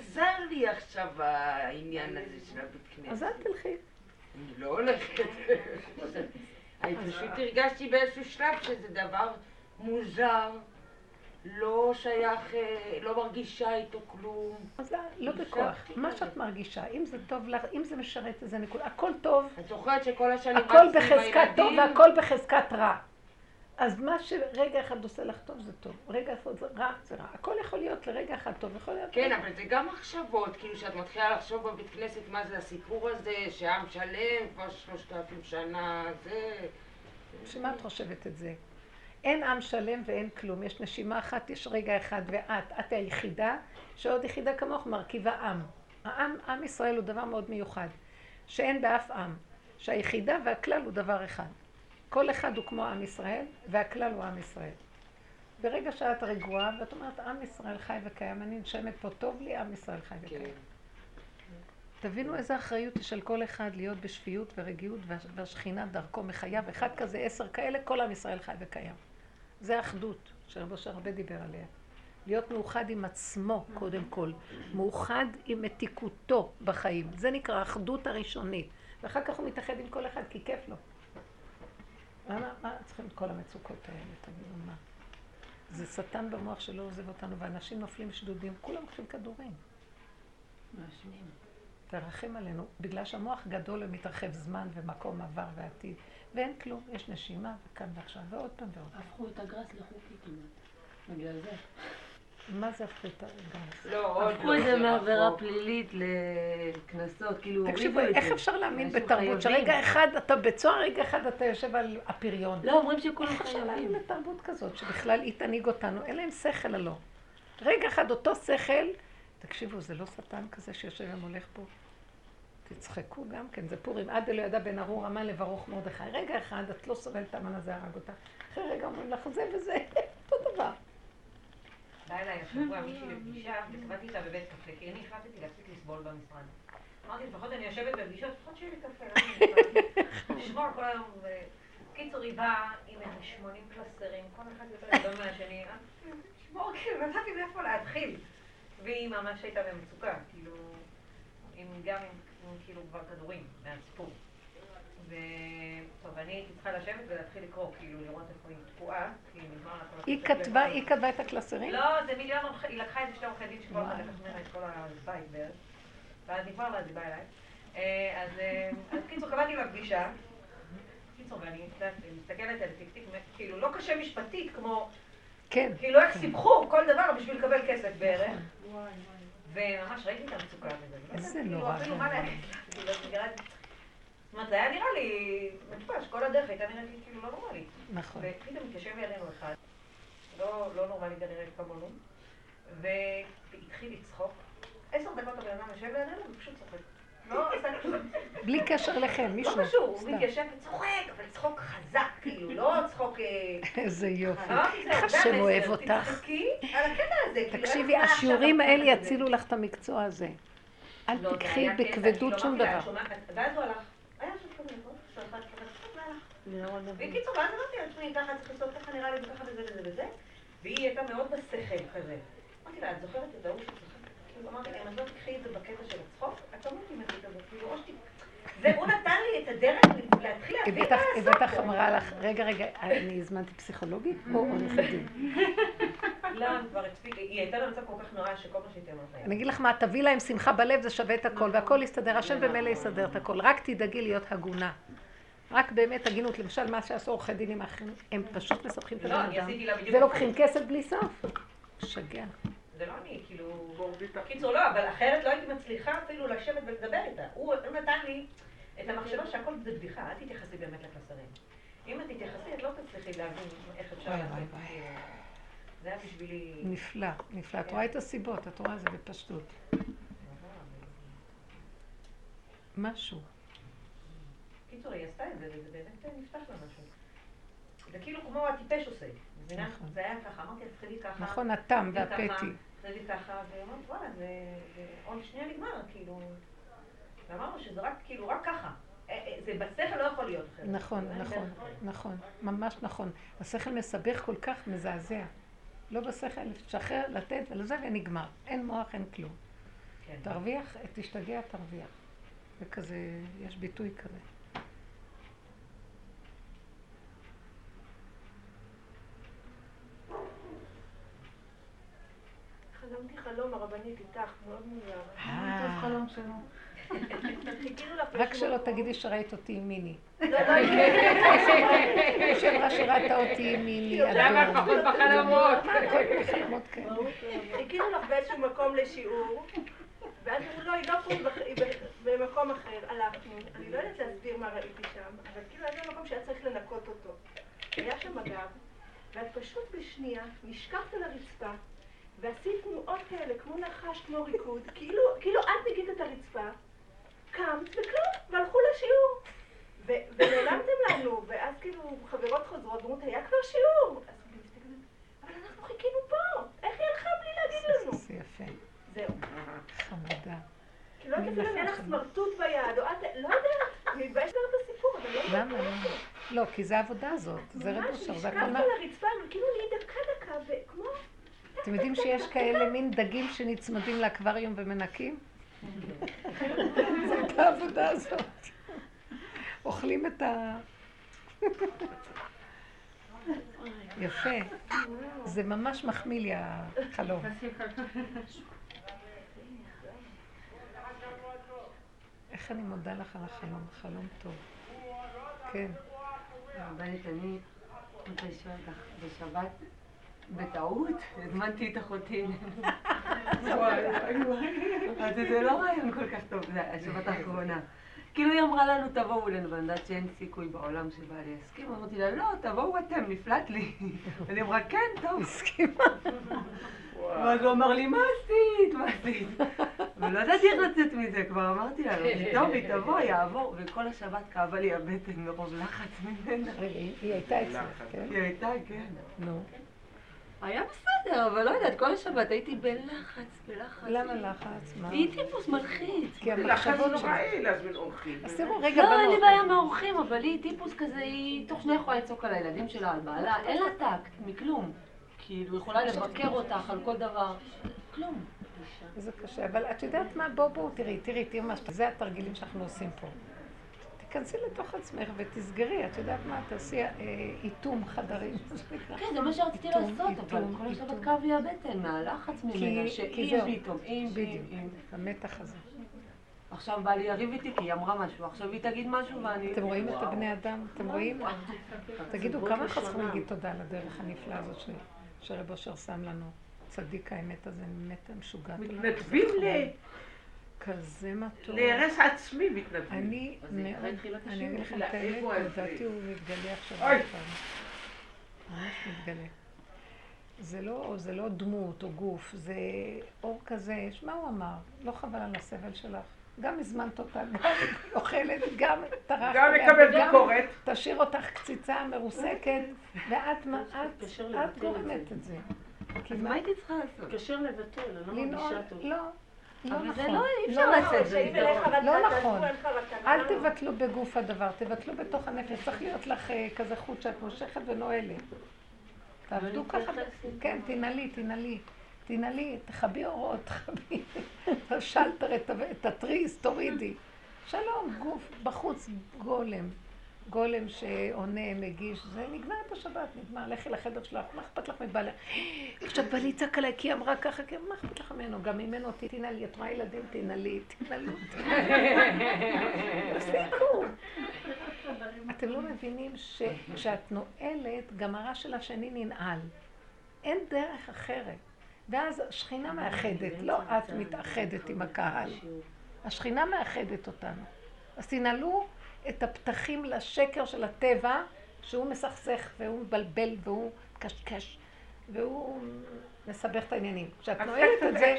זר לי עכשיו העניין הזה של הבית כנסת. אז את תלכי. אני לא הולכת. אני פשוט הרגשתי באיזשהו שלב שזה דבר מוזר, לא שייך, לא מרגישה איתו כלום. אז לא בכוח. מה שאת מרגישה, אם זה טוב לך, אם זה משרת, זה נקודה. הכל טוב. את זוכרת שכל השנים... הכל בחזקת טוב והכל בחזקת רע. אז מה שרגע אחד עושה לך טוב זה טוב, רגע אחד רע זה רע, הכל יכול להיות לרגע אחד טוב, יכול להיות... כן, אבל זה גם מחשבות, כאילו שאת מתחילה לחשוב בבית כנסת מה זה הסיפור הזה, שעם שלם כבר שלושת אלפים שנה, זה... שמה את חושבת את זה? אין עם שלם ואין כלום, יש נשימה אחת, יש רגע אחד ואת, את היחידה, שעוד יחידה כמוך מרכיבה עם. העם, עם ישראל הוא דבר מאוד מיוחד, שאין באף עם, שהיחידה והכלל הוא דבר אחד. כל אחד הוא כמו עם ישראל, והכלל הוא עם ישראל. ברגע שאת רגועה, ואת אומרת, עם ישראל חי וקיים, אני נשמת פה, טוב לי, עם ישראל חי וקיים. Okay. תבינו איזה אחריות יש על כל אחד להיות בשפיות ורגיעות, והשכינה דרכו מחיה, ואחד כזה, עשר כאלה, כל עם ישראל חי וקיים. זה האחדות, שרבו שהרבה דיבר עליה. להיות מאוחד עם עצמו, קודם כל. מאוחד עם מתיקותו בחיים. זה נקרא האחדות הראשונית. ואחר כך הוא מתאחד עם כל אחד, כי כיף לו. למה? מה צריכים את כל המצוקות האלה? תגידו מה? זה שטן במוח שלא עוזב אותנו, ואנשים נופלים שדודים, כולם לוקחים כדורים. מאשנים. תרחם עלינו, בגלל שהמוח גדול ומתרחב זמן ומקום עבר ועתיד, ואין כלום, יש נשימה, וכאן ועכשיו, ועוד פעם ועוד פעם. הפכו את הגרס לחוקי כמעט, בגלל זה. מה זה הפכו את הגרס? לא, הפכו את זה מעברה פלילית לכנסות, כאילו... תקשיבו, איך אפשר להאמין בתרבות שרגע אחד אתה בצוהר, רגע אחד אתה יושב על הפריון? לא, אומרים שכולם חייבים. איך אפשר להאמין בתרבות כזאת שבכלל היא תנהיג אותנו? אין להם שכל הלא. רגע אחד אותו שכל, תקשיבו, זה לא שטן כזה שיושב ומולך פה? תצחקו גם כן, זה פורים. עד אלו ידע בן ארור אמן לברוך מרדכי. רגע אחד, את לא סובלת אמן הזה, הרג אותך. אחרי רגע אומרים לך, זה וזה, אותו דבר. בא אליי השבוע מישהי לפגישה, וקבעתי איתה בבית קפה, כי אני החלטתי להפסיק לסבול במשרד. אמרתי, לפחות אני יושבת בפגישות, לפחות שיהיה לי קפה, אני אשמור כל היום, וקיצור היא באה עם שמונים פלסטרים, כל אחד יותר גדול מהשני, שמור, כאילו, נתתי מאיפה להתחיל. והיא ממש הייתה במצוקה, כאילו, גם עם כאילו כבר כדורים מהסיפור. וטוב, אני הייתי צריכה לשבת ולהתחיל לקרוא, כאילו לראות איפה היא תקועה, כי נגמר לה כל... היא כתבה, היא כתבה את הקלסרים? לא, זה מיליון, היא לקחה את שתי עורכי דין שכל אחד לקחמרה את כל הבית בערך, ואז נגמר לה, זה בא אליי. אז קיצור, קבעתי בפגישה, קיצור, ואני מסתכלת על תקתיק, כאילו לא קשה משפטית, כמו... כן. כאילו איך סיפחו כל דבר בשביל לקבל כסף בערך. וממש ראיתי את המצוקה בזה. איזה נורא. כאילו, מה להגיד? זאת אומרת, זה היה נראה לי מטפש, כל הדרך הייתה נראה לי כאילו לא נורמלית. נכון. ופתאום מתיישב ידינו אחד, לא נורמלית כנראה כמונו, והתחיל לצחוק. עשר דקות הבן אדם יושב ידינו ופשוט צוחק. לא, עשה לי פשוט. בלי קשר לכם, מישהו. לא קשור, הוא מתיישב וצוחק, אבל צחוק חזק, כאילו, לא צחוק... איזה יופי. איך השם אוהב אותך. תקשיבי, השיעורים האלה יצילו לך את המקצוע הזה. אל תקחי בכבדות שום דבר. ואז הוא הלך. היה שם כזה נכון, שרחת ככה, נראה לך. בקיצור, ואז אמרתי על עצמי, ככה צריך לעשות, ככה נראה לי, וככה וזה וזה וזה, והיא הייתה מאוד בשכל כזה. אמרתי לה, את זוכרת את זה, הוא שצחק? כאילו, אמרתי לה, אם את לא תקחי את זה בקטע של הצחוק, את אמרתי מה זה כזה, כאילו, או שתי... והוא נתן לי את הדרך להתחיל להביא את העסוק. הבטח אמרה לך, רגע, רגע, אני הזמנתי פסיכולוגית או עורכת דין? לא, כבר הצפיקה, היא הייתה במצב כל כך נורא שכל מה שהייתה אמרת. אני אגיד לך מה, תביא להם שמחה בלב, זה שווה את הכל, והכל יסתדר, השם במילא יסדר את הכל, רק תדאגי להיות הגונה. רק באמת הגינות, למשל מה שעשו עורכי דינים האחרים, הם פשוט מספחים את האדם, ולוקחים כסף בלי סוף. שגע. זה לא אני, כאילו... קיצור, לא, אבל אחרת לא הייתי מצליחה אפילו לשבת ולדבר איתה. הוא נתן לי את המחשבה שהכל זה בדיחה, אל תתייחסי באמת לקלסרים. אם את תתייחסי, את לא תצליחי להבין איך אפשר להבין. זה היה בשבילי... נפלא, נפלא. את רואה את הסיבות, את רואה זה בפשטות. משהו. קיצור, היא עשתה את זה, וזה באמת נפתח לה משהו. זה כאילו כמו הטיפש עושה. זה היה ככה, אמרתי, תחליט ככה. נכון, הטעם והפטי. תחליט ככה, ואמרת, וואלה, זה עוד שנייה נגמר, כאילו... ואמרנו שזה רק, כאילו, רק ככה. זה בשכל לא יכול להיות אחרת. נכון, נכון, נכון, ממש נכון. השכל מסבך כל כך מזעזע. לא בשכל, לשחרר, לתת, ולזה ונגמר. אין מוח, אין כלום. תרוויח, תשתגע, תרוויח. וכזה, יש ביטוי כזה. חלמתי חלום הרבנית איתך, מאוד מוזר. אני חושב חלום שלו. רק שלא תגידי שראית אותי עם מיני. לא, לא, לא. שברה שראית אותי עם מיני. זה אמר פחות בחלמות. בחלמות, כן. הגיעו לך באיזשהו מקום לשיעור, ואז הוא לא, היא לא פה, היא במקום אחר. הלכנו. אני לא יודעת להסביר מה ראיתי שם, אבל כאילו היה מקום שהיה צריך לנקות אותו. היה שם אגב, ואת פשוט בשנייה נשכחת על הרצפה, ועשית תנועות כאלה, כמו נחש, כמו ריקוד, כאילו את נגיד את הרצפה, קמת וכלום, והלכו לשיעור. ונעלמתם לנו, ואז כאילו חברות חוזרות, ואומרות, היה כבר שיעור. אז אני מסתכלת, אבל אנחנו חיכינו פה, איך היא הלכה בלי להגיד לנו? זה יפה. זהו. חמודה. כאילו, לא תפלא, אין לך סמרטוט ביד, או את, לא יודע, אני מתבייש לראות את הסיפור, אבל לא יודעת. למה? לא, כי זה העבודה הזאת, זה רבושר, זה הכל מה... ממש, נשכחת לרצפה, כאילו לי דקה דקה, וכמו... אתם יודעים שיש כאלה מין דגים שנצמדים לאקווריום ומנקים? זאת העבודה הזאת. אוכלים את ה... יפה. זה ממש מחמיא לי החלום. איך אני מודה לך על החלום, חלום טוב. כן. הרבנית, אני רוצה לשאול לך בשבת. בטעות, הזמנתי את אחותי. אז זה לא רעיון כל כך טוב, זה השבת האחרונה. כאילו היא אמרה לנו, תבואו אלינו, ואני יודעת שאין סיכוי בעולם שבא לי הסכים. אמרתי לה, לא, תבואו אתם, נפלט לי. אני אמרה, כן, טוב, הסכימה. ואז הוא אמר לי, מה עשית, מה עשית? ולא ידעתי איך לצאת מזה, כבר אמרתי לה, טוב, היא תבוא, יעבור. וכל השבת כאבה לי הבטן מרוב לחץ ממנה. היא הייתה אצלך, כן? היא הייתה, כן. נו. היה בסדר, אבל לא יודעת, כל השבת הייתי בלחץ, בלחץ. למה לחץ? מה? היא טיפוס מלחיץ. כי המחשבות נוראי להזמין אורחים. אז תראו, רגע, בנות. לא, אין לי בעיה מהאורחים, אבל היא טיפוס כזה, היא תוך שני יכולה לצעוק על הילדים שלה, על בעלה, אין לה טקט, מכלום. כאילו, יכולה לבקר אותך על כל דבר. כלום. זה קשה, אבל את יודעת מה? בואו, בואו, תראי, תראי, תראי מה שאתה... זה התרגילים שאנחנו עושים פה. תכנסי לתוך עצמך ותסגרי, את יודעת מה, תעשי איתום חדרים. כן, זה מה שרציתי לעשות, אבל כל השבת כאב לי הבטן, מהלחץ ממנה, שאם פתאום, אם, אם. המתח הזה. עכשיו בא לי יריב איתי כי היא אמרה משהו, עכשיו היא תגיד משהו ואני... אתם רואים את הבני אדם? אתם רואים? תגידו, כמה אנחנו צריכים להגיד תודה על הדרך הנפלאה הזאת שרב אושר שם לנו? צדיק האמת הזה, באמת המשוגעת. מתנדבים לי! כזה מתון. להירס עצמי מתנדבים. אני מאוד, אני אגיד לכם את האמת, לדעתי הוא מתגלה עכשיו. ממש מתגלה. זה לא דמות או גוף, זה אור כזה, מה הוא אמר? לא חבל על הסבל שלך. גם הזמנת אותה, גם אוכלת, גם טרחת. גם מקבלת ביקורת. תשאיר אותך קציצה מרוסקת, ואת גורמת את זה. אז מה הייתי צריכה לעשות? קשר לבטל, אני לא מרגישה טוב. לא. אבל זה לא, אי אפשר לעשות זה. לא נכון. אל תבטלו בגוף הדבר, תבטלו בתוך הנפש. צריך להיות לך כזה חוט שאת מושכת ונועלת. תעבדו ככה. כן, תנעלי, תנעלי. תנעלי, תחבי אורות, תחבי. שלטר את התריס, תורידי. שלום, גוף בחוץ גולם. גולם שעונה, מגיש, זה נגמר את השבת, נגמר, לכי לחדר שלך, מה אכפת לך מבעלה? עכשיו בעלי צעק עליי, כי היא אמרה ככה, כי מה אכפת לך ממנו? גם ממנו תנעלי, את רואה ילדים, תנעלי, תנעלו. תפסיקו. אתם לא מבינים שכשאת נועלת, גם הרע של השני ננעל. אין דרך אחרת. ואז השכינה מאחדת, לא את מתאחדת עם הקהל. השכינה מאחדת אותנו. אז תנעלו את הפתחים לשקר של הטבע, שהוא מסכסך והוא מבלבל והוא קשקש, והוא מסבך את העניינים. כשאת נועלת את זה,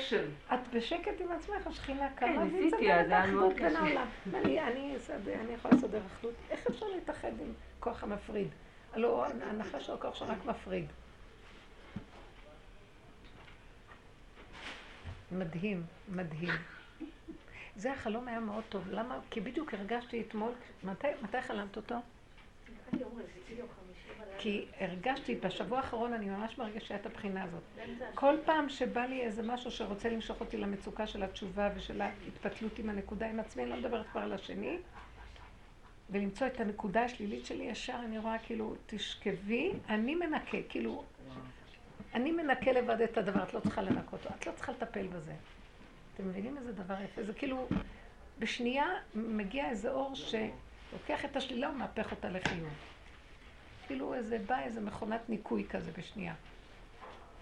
את בשקט עם עצמך, השכינה קמה ויצברת האחדות בין העולם. אני יכולה לסדר אחדות. איך אפשר להתאחד עם כוח המפריד? הלא, ההנחה של הכוח שרק מפריד. מדהים, מדהים. זה החלום היה מאוד טוב. למה? כי בדיוק הרגשתי אתמול, מתי, מתי חלמת אותו? כי הרגשתי, בשבוע האחרון אני ממש מרגישה את הבחינה הזאת. כל פעם שבא לי איזה משהו שרוצה למשוך אותי למצוקה של התשובה ושל ההתפתלות עם הנקודה עם עצמי, אני לא מדברת כבר על השני, ולמצוא את הנקודה השלילית שלי ישר, אני רואה כאילו, תשכבי, אני מנקה, כאילו, אני מנקה לבד את הדבר, את לא צריכה לנקות אותו, את לא צריכה לטפל בזה. אתם מבינים איזה דבר יפה? זה כאילו, בשנייה מגיע איזה אור שלוקח את השלילה ומהפך אותה לחיוב. כאילו איזה בא, איזה מכונת ניקוי כזה בשנייה.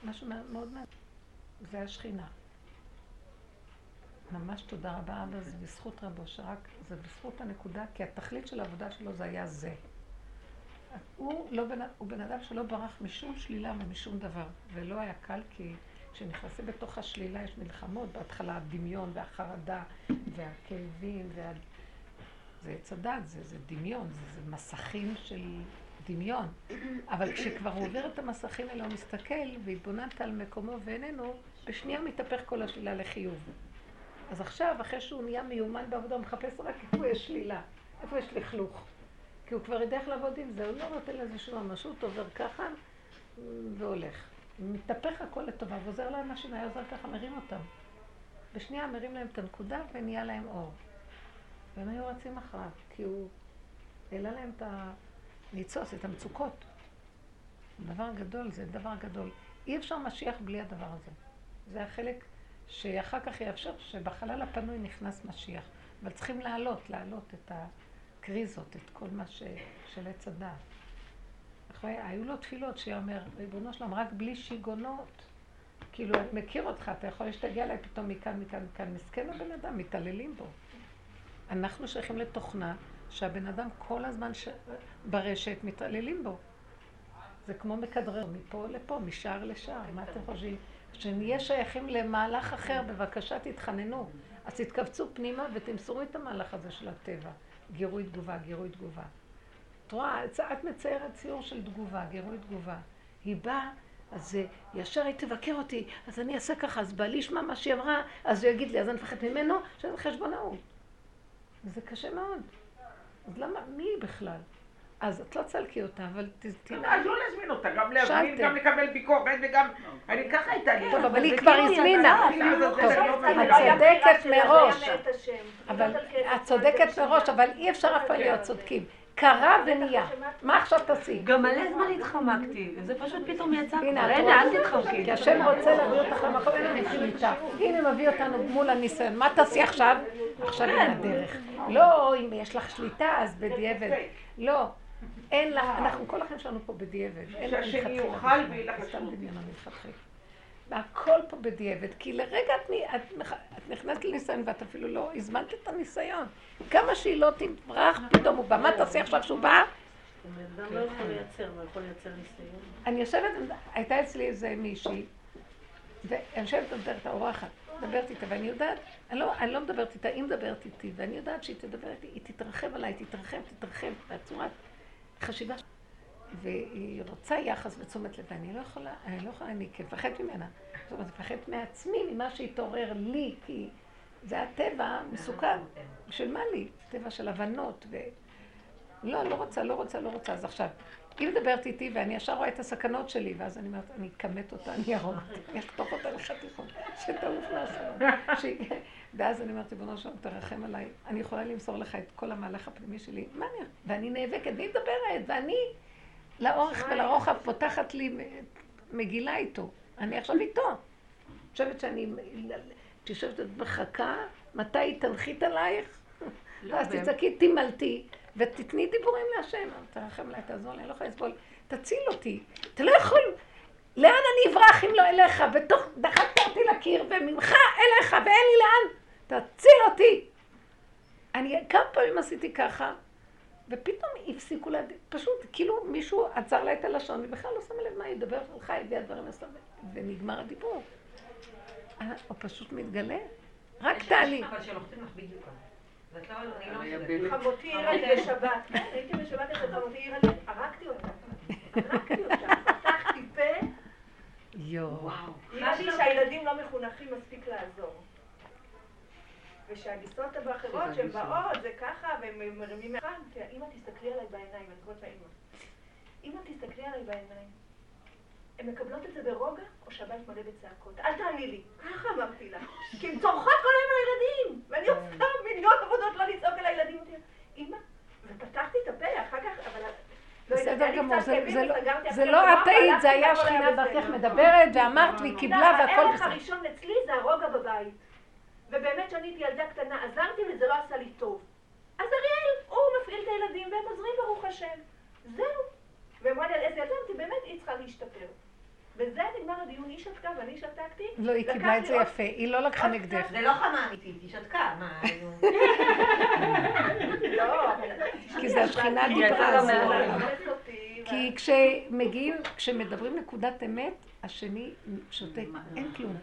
משהו מאוד מעט. זה השכינה. ממש תודה רבה, אבא, זה בזכות רבו, שרק זה בזכות הנקודה, כי התכלית של העבודה שלו זה היה זה. הוא, לא בנ... הוא בן אדם שלא ברח משום שלילה ומשום דבר, ולא היה קל כי כשנכנסים בתוך השלילה יש מלחמות, בהתחלה הדמיון והחרדה והכאבים, וה... זה צדד, זה, זה דמיון, זה, זה מסכים של דמיון, אבל כשכבר הוא עובר את המסכים אלו הוא מסתכל והתבוננת על מקומו ואיננו, בשנייה מתהפך כל השלילה לחיוב. אז עכשיו, אחרי שהוא נהיה מיומן בעבודה, הוא מחפש רק איפה יש שלילה, איפה יש לכלוך. כי הוא כבר ידע איך לעבוד עם זה, הוא לא נותן איזשהו ממשות, עובר ככה והולך. מתהפך הכל לטובה, ועוזר להם מה שנהיה עוזר ככה, מרים אותם. בשנייה מרים להם את הנקודה ונהיה להם אור. והם היו רצים אחריו, כי הוא העלה להם את הניצוץ, את המצוקות. דבר גדול, זה דבר גדול. אי אפשר משיח בלי הדבר הזה. זה החלק שאחר כך יאפשר שבחלל הפנוי נכנס משיח. אבל צריכים לעלות, לעלות את ה... קריזות, את כל מה ש... של עץ הדעת. אחרי, היו לו תפילות שאומר, ריבונו שלם, רק בלי שיגונות. כאילו, אני מכיר אותך, אתה יכול להשתגע אליי פתאום מכאן, מכאן, מכאן. מסכן הבן אדם, מתעללים בו. אנחנו שייכים לתוכנה שהבן אדם כל הזמן ש... ברשת מתעללים בו. זה כמו מכדרר, מפה לפה, משער לשער. מה אתם חושבים? שנהיה שייכים למהלך אחר, בבקשה תתחננו. אז תתכווצו פנימה ותמסרו את המהלך הזה של הטבע. גירוי תגובה, גירוי תגובה. את רואה, את מציירת ציור של תגובה, גירוי תגובה. היא באה, אז ישר היא תבקר אותי, אז אני אעשה ככה, אז בא לי לשמע מה שהיא אמרה, אז הוא יגיד לי, אז אני מפחד ממנו, שזה חשבונאות. וזה קשה מאוד. אז למה, מי היא בכלל? אז את לא צלקי אותה, אבל תנעי. אז לא להזמין אותה, גם להזמין, גם לקבל ביקורת וגם... אני ככה הייתה לי. טוב, אבל היא כבר הזמינה. את צודקת מראש. את צודקת מראש, אבל אי אפשר אף פעם להיות צודקים. קרה ונהיה. מה עכשיו תעשי? גם מלא זמן התחמקתי. זה פשוט פתאום יצא. הנה, אל תתחמקי. כי השם רוצה להביא אותך למקום, אין לך שליטה. הנה, מביא אותנו מול הניסיון. מה תעשי עכשיו? עכשיו אין הדרך. לא, אם יש לך שליטה, אז בדיעבד. לא. אין לך, אנחנו כל החיים שלנו פה בדיעבד. שהשני יוכל והיא לך סתם דמיון המלחתכי. והכל פה בדיעבד, כי לרגע את נכנסת לניסיון ואת אפילו לא הזמנת את הניסיון. כמה שהיא לא תברח, פתאום הוא בא, מה תעשי עכשיו שהוא בא? אדם לא יכול לייצר, אבל יכול לייצר ניסיון. אני יושבת, הייתה אצלי איזה מישהי, ואני יושבת לדברת האורחת, מדברת איתה, ואני יודעת, אני לא מדברת איתה, היא מדברת איתי, ואני יודעת שהיא תדבר איתי, היא תתרחב עליי, תתרחב, תתרחב, בצורת חשיבה. והיא רוצה יחס ותשומת לב, ואני לא יכולה, אני לא יכולה, אני מפחדת ממנה. זאת אומרת, מפחדת מעצמי, ממה שהתעורר לי, כי זה הטבע מסוכן. של מה לי? טבע של הבנות, ו... לא, לא רוצה, לא רוצה, לא רוצה, אז עכשיו. היא מדברת איתי, ואני ישר רואה את הסכנות שלי, ואז אני אומרת, אני אקמת אותה, אני ארום אותה, אני אכתוך אותה לחתיכות, שתעוף לעשות. ואז אני אומרת, ריבונו שלום, תרחם עליי, אני יכולה למסור לך את כל המהלך הפנימי שלי, מה אני? ואני נאבקת, והיא מדברת, ואני... לאורך ולרוחב פותחת לי מגילה איתו. אני עכשיו איתו. אני חושבת שאני... תשבת את מחכה, מתי היא תנחית עלייך? ואז תצעקי, תימלתי, ותתני דיבורים להשם. תרחם לה, תעזור לי, אני לא יכולה לסבול. תציל אותי. אתה לא יכול... לאן אני אברח אם לא אליך? בתוך... דחקתי לקיר, וממך אליך, ואין לי לאן. תציל אותי. אני כמה פעמים עשיתי ככה, ופתאום הפסיקו לה, פשוט כאילו מישהו עצר לה את הלשון, ובכלל לא שמה לב מה היא דבר שלך, הביא הדברים לסבל, ונגמר הדיבור. הוא פשוט מתגלה, רק תעלי. אבל שלוחתים לך בדיוק. ואת לא, אני לא... חמותי עירה לי בשבת, כן, הייתי בשבת את חמותי עירה לי, הרקתי אותה, הרקתי אותה, פתחתי פה. יואו. משהו שהילדים לא מחונכים מספיק לעזור. ושהגיסות הבאחרות שהן באות, זה ככה, והם מרימים אחד, כי אמא תסתכלי עליי בעיניים, אני קוראת לאמא. אמא תסתכלי עליי בעיניים. הן מקבלות את זה ברוגע, או שהבית מלא בצעקות. אל תעני לי. ככה אמרתי לה. כי הן צורכות כל היום על הילדים. ואני עושה מיליון עבודות לא לצעוק על הילדים. אמא, ופתחתי את הפה, אחר כך, אבל... בסדר גמור, זה לא התאית, זה היה שכינה דרכך מדברת, ואמרת לי, קיבלה והכל בסדר. הערך הראשון אצלי זה הרוגע בבית. ובאמת שאני הייתי ילדה קטנה, עזרתי וזה לא עשה לי טוב. אז אריאל, הוא מפעיל את הילדים והם עוזרים ברוך השם. זהו. ואמרה לי על איזה יזמתי, באמת היא צריכה להשתפר. וזה נגמר הדיון, היא שתקה ואני שתקתי. לא, היא קיבלה את זה יפה, היא לא לקחה נגדך. זה לא חמה אמיתית, היא שתקה, מה... לא, כי זה השכינה דיברה הזו. כי כשמגיעים, כשמדברים נקודת אמת, השני שותק, אין כלום.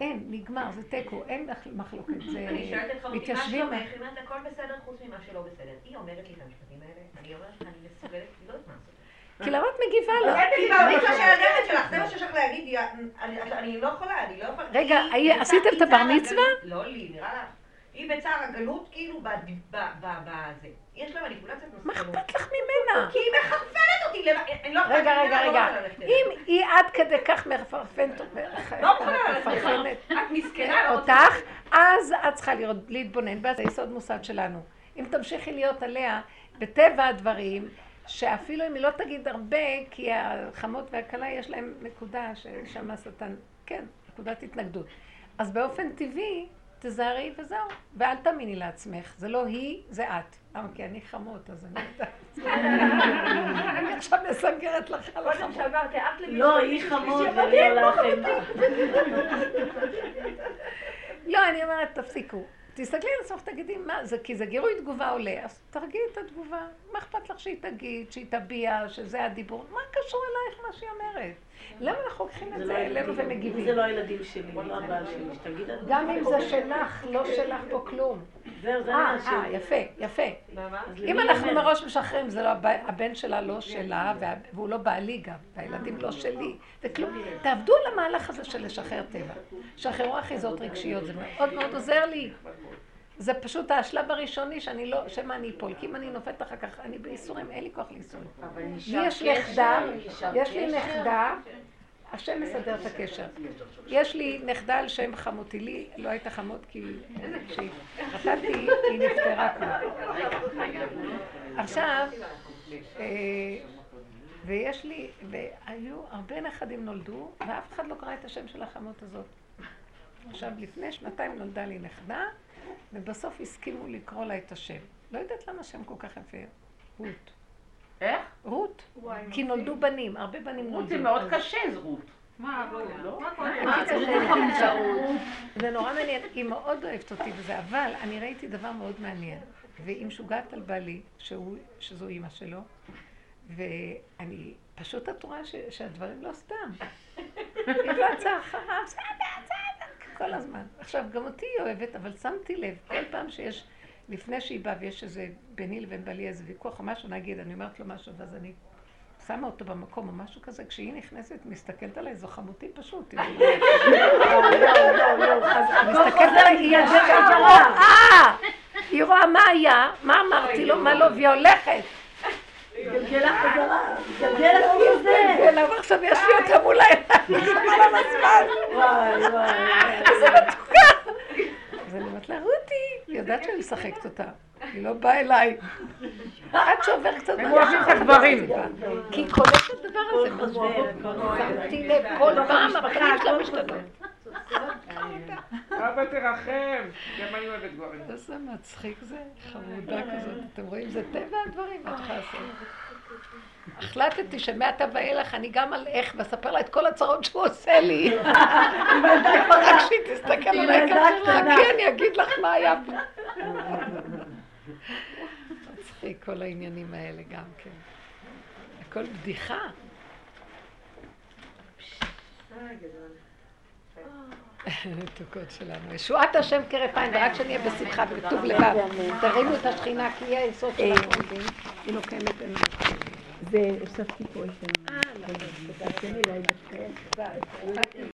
אין, נגמר, זה תיקו, אין מחלוקת, זה... אני שואלת את חמותי, מה שאומרת, אם את הכל בסדר חוץ ממה שלא בסדר. היא אומרת לי את המשפטים האלה, אני אומרת לך, אני מסוגלת, היא לא יודעת מה זאת. כי למה את מגיבה לה? זה תגיבה, זה של הדלת שלך, זה מה שיש לך להגיד, אני לא יכולה, אני לא יכולה... רגע, עשיתם את הבר מצווה? לא, לי, נראה לך. היא בצער הגלות, כאילו, בזה. יש לה מניפולציה מסוימת. מה אכפת לך ממנה? כי היא מחרפנת אותי, אני לא יכולה... רגע, רגע, רגע. אם היא עד כדי כך מחרפנת אותך, אז את צריכה להתבונן, וזה יסוד מוסד שלנו. אם תמשיכי להיות עליה, בטבע הדברים, שאפילו אם היא לא תגיד הרבה, כי החמות והקלה יש להם נקודה ששם השטן, כן, נקודת התנגדות. אז באופן טבעי, תזהרי וזהו, ואל תאמיני לעצמך, זה לא היא, זה את. למה? כי אני חמות, אז אני יודעת. אני עכשיו מסגרת לך על החמות. קודם שעברתי, אף לבי... לא, היא חמות, אני לא לכם. לא, אני אומרת, תפסיקו. תסתכלי על עצמך, תגידי, מה זה? כי זה גירוי תגובה עולה, אז תרגיעי את התגובה. מה אכפת לך שהיא תגיד, שהיא תביע, שזה הדיבור? מה קשור אלייך מה שהיא אומרת? למה אנחנו לוקחים את זה אלינו ומגיבים? זה לא הילדים שלי, לא הבעל שלי. גם אם זה שלך, לא שלך פה כלום. אה, יפה, יפה. אם אנחנו מראש משחררים, זה לא הבן שלה, לא שלה, והוא לא בעלי גם, והילדים לא שלי. וכלום, תעבדו למהלך הזה של לשחרר טבע. שחררו אחיזות רגשיות, זה מאוד מאוד עוזר לי. זה פשוט השלב הראשוני שאני לא, שמה אני אפול, כי אם אני נופלת אחר כך, אני בייסורים, אין לי כוח לייסורים. יש לי נכדה, יש לי נכדה, השם מסדר את הקשר. יש לי נכדה על שם חמותי, לי לא הייתה חמות כי כשחתנתי היא נפטרה כבר. עכשיו, ויש לי, והיו הרבה נכדים נולדו, ואף אחד לא קרא את השם של החמות הזאת. עכשיו, לפני שנתיים נולדה לי נכדה, ובסוף הסכימו לקרוא לה את השם. לא יודעת למה השם כל כך יפה. רות. איך? רות. כי נולדו בנים, הרבה בנים נולדו. רות זה מאוד קשה, זה רות. מה, לא? מה קשה? זה נורא מעניין. היא מאוד אוהבת אותי בזה, אבל אני ראיתי דבר מאוד מעניין. והיא משוגעת על בעלי, שזו אימא שלו, ואני... פשוט את רואה שהדברים לא סתם. היא רצה אחריו, סתם, סתם. כל הזמן. עכשיו, גם אותי היא אוהבת, אבל שמתי לב, כל פעם שיש, לפני שהיא באה ויש איזה ביני לבין בעלי איזה ויכוח או משהו, נגיד, אני אומרת לו משהו, ואז אני שמה אותו במקום או משהו כזה, כשהיא נכנסת, מסתכלת עליי, זו חמותי פשוט. לא, לא, לא, לא. מסתכלת עליי, היא רואה, היא רואה מה היה, מה אמרתי לו, מה לא, והיא הולכת. גלגלה חזרה, גלגלה את זה. גלגלה, ועכשיו יש לי אותה מול העיניים, חבל על הזמן. וואי, וואי. איזה מתוקה. אז אני אומרת לה, רותי, היא יודעת שאני משחקת אותה. היא לא באה אליי. עד שעובר קצת... הם עושים את הדברים. כי היא קולטת את הדבר הזה. שמתי לב כל פעם, הפנים שלה משתנות. אבא תרחם, גם אני אוהבת גברים. איזה מצחיק זה, חמודה כזאת, אתם רואים? זה טבע הדברים, מה אתה עושה? החלטתי שמעתה ואילך, אני גם על איך, ואספר לה את כל הצרות שהוא עושה לי. רק שהיא תסתכל עליי, רק כי אני אגיד לך מה היה פה. מצחיק כל העניינים האלה גם כן. הכל בדיחה. התוקות שלנו. ישועת השם כרף עין, ורק שנהיה בשמחה ובטוב לבב. תראינו את השכינה, כי היא היסוד שלנו. היא לוקמת אנו. זה הוספתי פה איתנו. אה, נכון. תודה. תן לי להיבשקל.